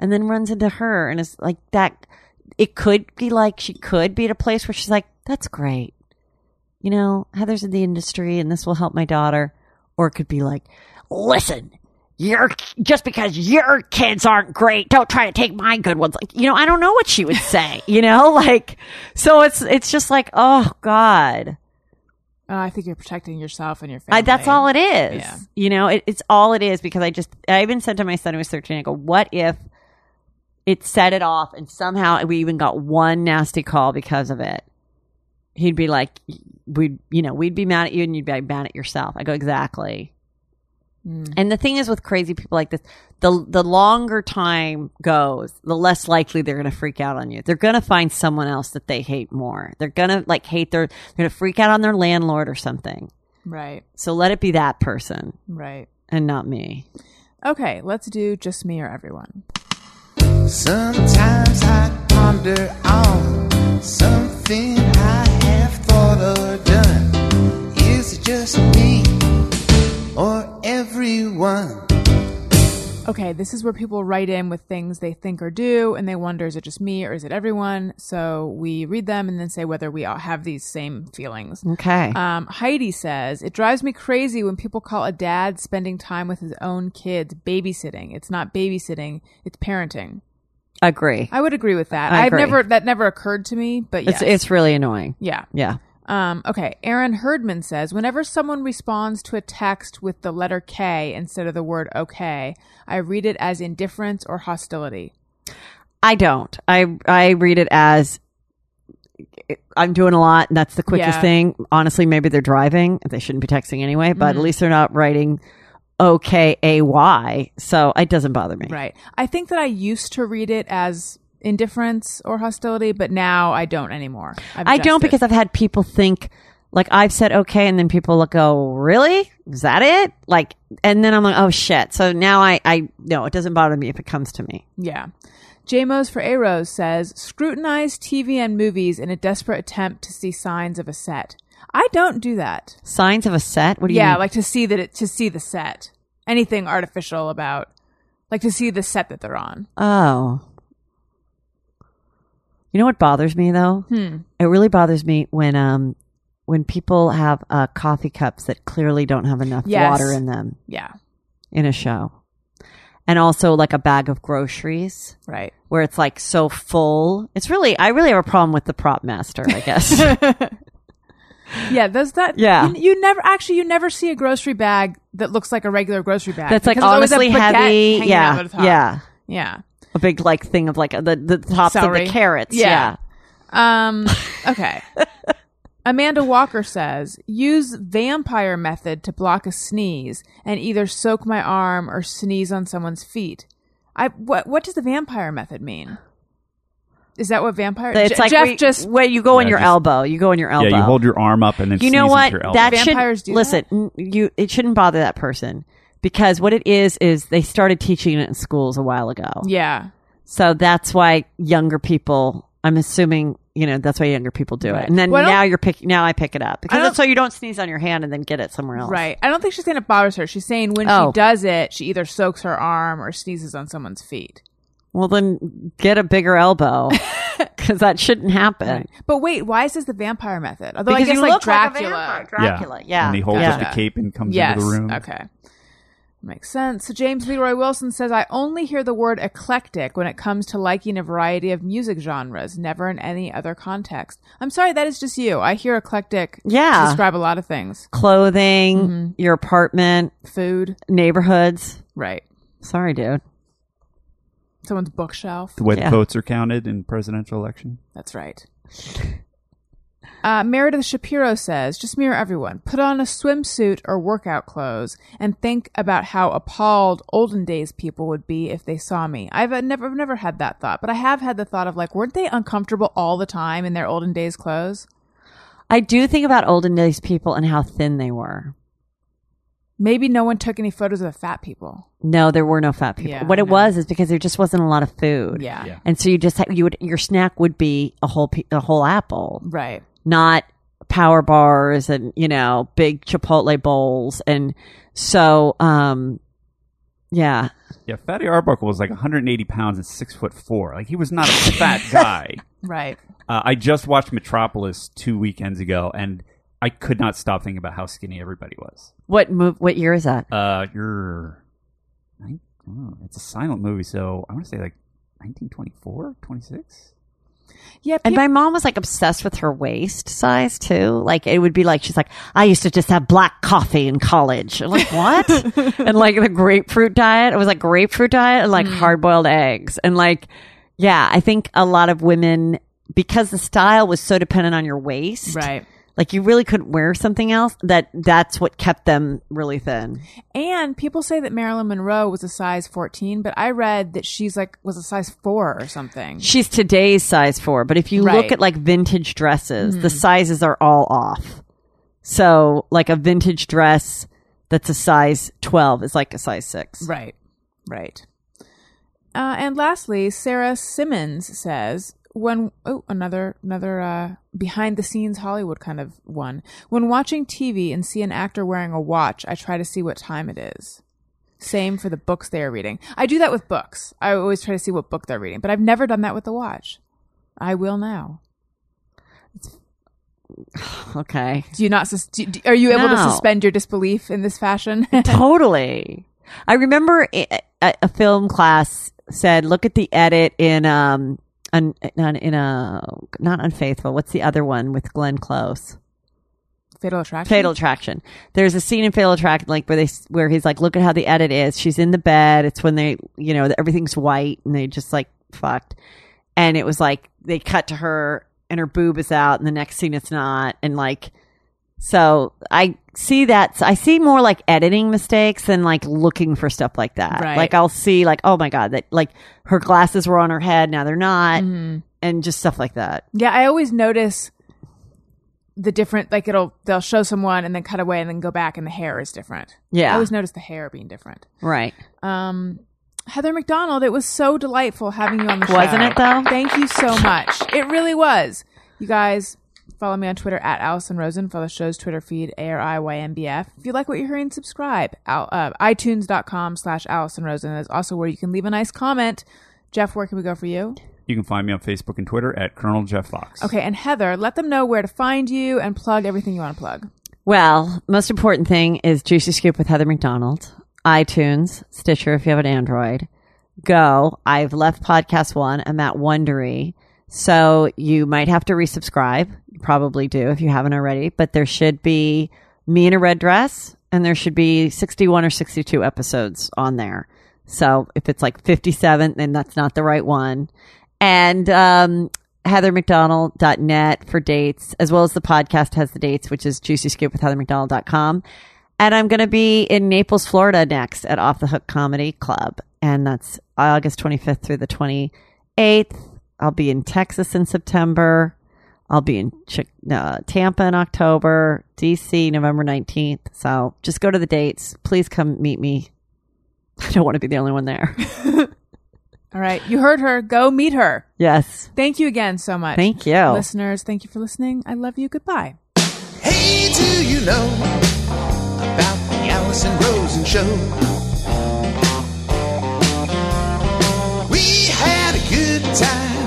and then runs into her and it's like that, it could be like, she could be at a place where she's like, that's great. You know, Heather's in the industry and this will help my daughter. Or it could be like, listen, just because your kids aren't great, don't try to take my good ones. Like, you know, I don't know what she would say, you know, like, so it's just like, oh God. I think you're protecting yourself and your family. That's all it is. Yeah. You know, it's all it is, because I even said to my son who was 13, I go, what if it set it off and somehow we even got one nasty call because of it? He'd be like, we'd be mad at you and you'd be mad at yourself. I go, exactly. Mm. And the thing is with crazy people like this, the longer time goes, the less likely they're going to freak out on you. They're going to find someone else that they hate more. They're going to like they're going to freak out on their landlord or something. Right. So let it be that person. Right. And not me. Okay. Let's do just me or everyone. Sometimes I ponder on something I have thought or done. Is it just me or everyone? okay, this is where people write in with things they think or do, and they wonder, is it just me or is it everyone? So we read them and then say whether we all have these same feelings. Okay. Heidi says, it drives me crazy when people call a dad spending time with his own kids babysitting. It's not babysitting, it's parenting. Agree. I would agree with that. That never occurred to me, but yes. It's really annoying. Yeah. Yeah. Okay. Aaron Herdman says, whenever someone responds to a text with the letter K instead of the word okay, I read it as indifference or hostility. I don't. I read it as I'm doing a lot and that's the quickest thing. Honestly, maybe they're driving. They shouldn't be texting anyway, but at least they're not writing okay. So it doesn't bother me. Right. I think that I used to read it as indifference or hostility, but now I don't anymore. Because I've had people think, like, I've said okay, and then people go, really? Is that it? Like, and then I'm like, oh shit. So now no, it doesn't bother me if it comes to me. Yeah. JMOs for A-Rose says, scrutinize TV and movies in a desperate attempt to see signs of a set. I don't do that. Signs of a set? What do you mean? Yeah, like to see the set. Anything artificial about, like, to see the set that they're on. Oh. You know what bothers me, though? It really bothers me when people have coffee cups that clearly don't have enough water in them. Yeah. In a show. And also, like, a bag of groceries. Right. Where it's, like, so full. I really have a problem with the prop master, I guess. Yeah, does that? Yeah, you never see a grocery bag that looks like a regular grocery bag. That's like honestly heavy. Yeah, yeah, a big like thing of like the tops of the carrots. Yeah. Okay. Amanda Walker says, use vampire method to block a sneeze and either soak my arm or sneeze on someone's feet. What does the vampire method mean? Is that what vampire? It's like Jeff elbow. You go on your elbow. Yeah, you hold your arm up and then you know what? Your elbow. It shouldn't bother that person because what it is they started teaching it in schools a while ago. Yeah. So that's why younger people, I'm assuming, that's why younger people do it. And then now I pick it up because that's so you don't sneeze on your hand and then get it somewhere else. Right. I don't think she's saying it bothers her. She's saying when she does it, she either soaks her arm or sneezes on someone's feet. Well, then get a bigger elbow because that shouldn't happen. Right. But wait, why is this the vampire method? Although because I guess you look Dracula. Like Dracula, yeah. And he holds up the cape and comes into the room. Okay. Makes sense. So James Leroy Wilson says, I only hear the word eclectic when it comes to liking a variety of music genres, never in any other context. I'm sorry, that is just you. I hear eclectic to describe a lot of things. Clothing, your apartment. Food. Neighborhoods. Right. Sorry, dude. Someone's bookshelf. The way the votes are counted in presidential election. That's right. Meredith Shapiro says, just mirror everyone. Put on a swimsuit or workout clothes and think about how appalled olden days people would be if they saw me. I've never had that thought, but I have had the thought of like, weren't they uncomfortable all the time in their olden days clothes? I do think about olden days people and how thin they were. Maybe no one took any photos of the fat people. No, there were no fat people. Yeah, what it was is because there just wasn't a lot of food. Yeah. And so you just your snack would be a whole apple. Right. Not power bars and, big Chipotle bowls. And so, yeah. Yeah, Fatty Arbuckle was like 180 pounds and 6'4". Like, he was not a fat guy. Right. I just watched Metropolis 2 weekends ago, and I could not stop thinking about how skinny everybody was. What year is that? It's a silent movie, so I want to say like 1924, 26. Yeah, and my mom was like obsessed with her waist size too. Like it would be like she's like, I used to just have black coffee in college. I'm like, what? And like the grapefruit diet. It was like grapefruit diet and like hard boiled eggs. And like, yeah, I think a lot of women, because the style was so dependent on your waist. Right. Like, you really couldn't wear something else. That's what kept them really thin. And people say that Marilyn Monroe was a size 14, but I read that she's like, was a size 4 or something. She's today's size 4. But if you look at like vintage dresses, the sizes are all off. So like a vintage dress that's a size 12 is like a size 6. Right. Right. And lastly, Sarah Simmons says, another behind the scenes Hollywood kind of one. When watching TV and see an actor wearing a watch, I try to see what time it is. Same for the books they are reading. I do that with books. I always try to see what book they're reading, but I've never done that with the watch. I will now. Okay. Do you not? Are you able to suspend your disbelief in this fashion? Totally. I remember a film class said, "Look at the edit in Unfaithful. What's the other one with Glenn Close? Fatal Attraction. Fatal Attraction. There's a scene in Fatal Attraction, like where he's like, look at how the edit is. She's in the bed. It's when they, you know, everything's white and they just like fucked. And it was like they cut to her." And her boob is out, and the next scene it's not. And like, so I see that. I see more like editing mistakes than like looking for stuff like that. Right. Like I'll see like, oh my God, that like her glasses were on her head. Now they're not. Mm-hmm. And just stuff like that. Yeah. I always notice the different, like they'll show someone and then cut away and then go back and the hair is different. Yeah. I always notice the hair being different. Right. Heather McDonald, it was so delightful having you on the show. Wasn't it, though? Thank you so much. It really was. You guys, follow me on Twitter at Allison Rosen. Follow the show's Twitter feed, ARIYMBF. If you like what you're hearing, subscribe. iTunes.com/Allison Rosen. That's also where you can leave a nice comment. Jeff, where can we go for you? You can find me on Facebook and Twitter at Colonel Jeff Fox. Okay, and Heather, let them know where to find you and plug everything you want to plug. Well, most important thing is Juicy Scoop with Heather McDonald. iTunes, Stitcher if you have an Android. Go. I've left Podcast One. I'm at Wondery. So you might have to resubscribe. You probably do if you haven't already. But there should be me in a red dress and there should be 61 or 62 episodes on there. So if it's like 57, then that's not the right one. And heathermcdonald.net for dates, as well as the podcast has the dates, which is juicyscoopwithheathermcdonald.com. And I'm going to be in Naples, Florida next at Off the Hook Comedy Club. And that's August 25th through the 28th. I'll be in Texas in September. I'll be in Tampa in October, D.C. November 19th. So just go to the dates. Please come meet me. I don't want to be the only one there. All right. You heard her. Go meet her. Yes. Thank you again so much. Thank you. Listeners, thank you for listening. I love you. Goodbye. Hey, do you know about the Allison Rosen Show? We had a good time,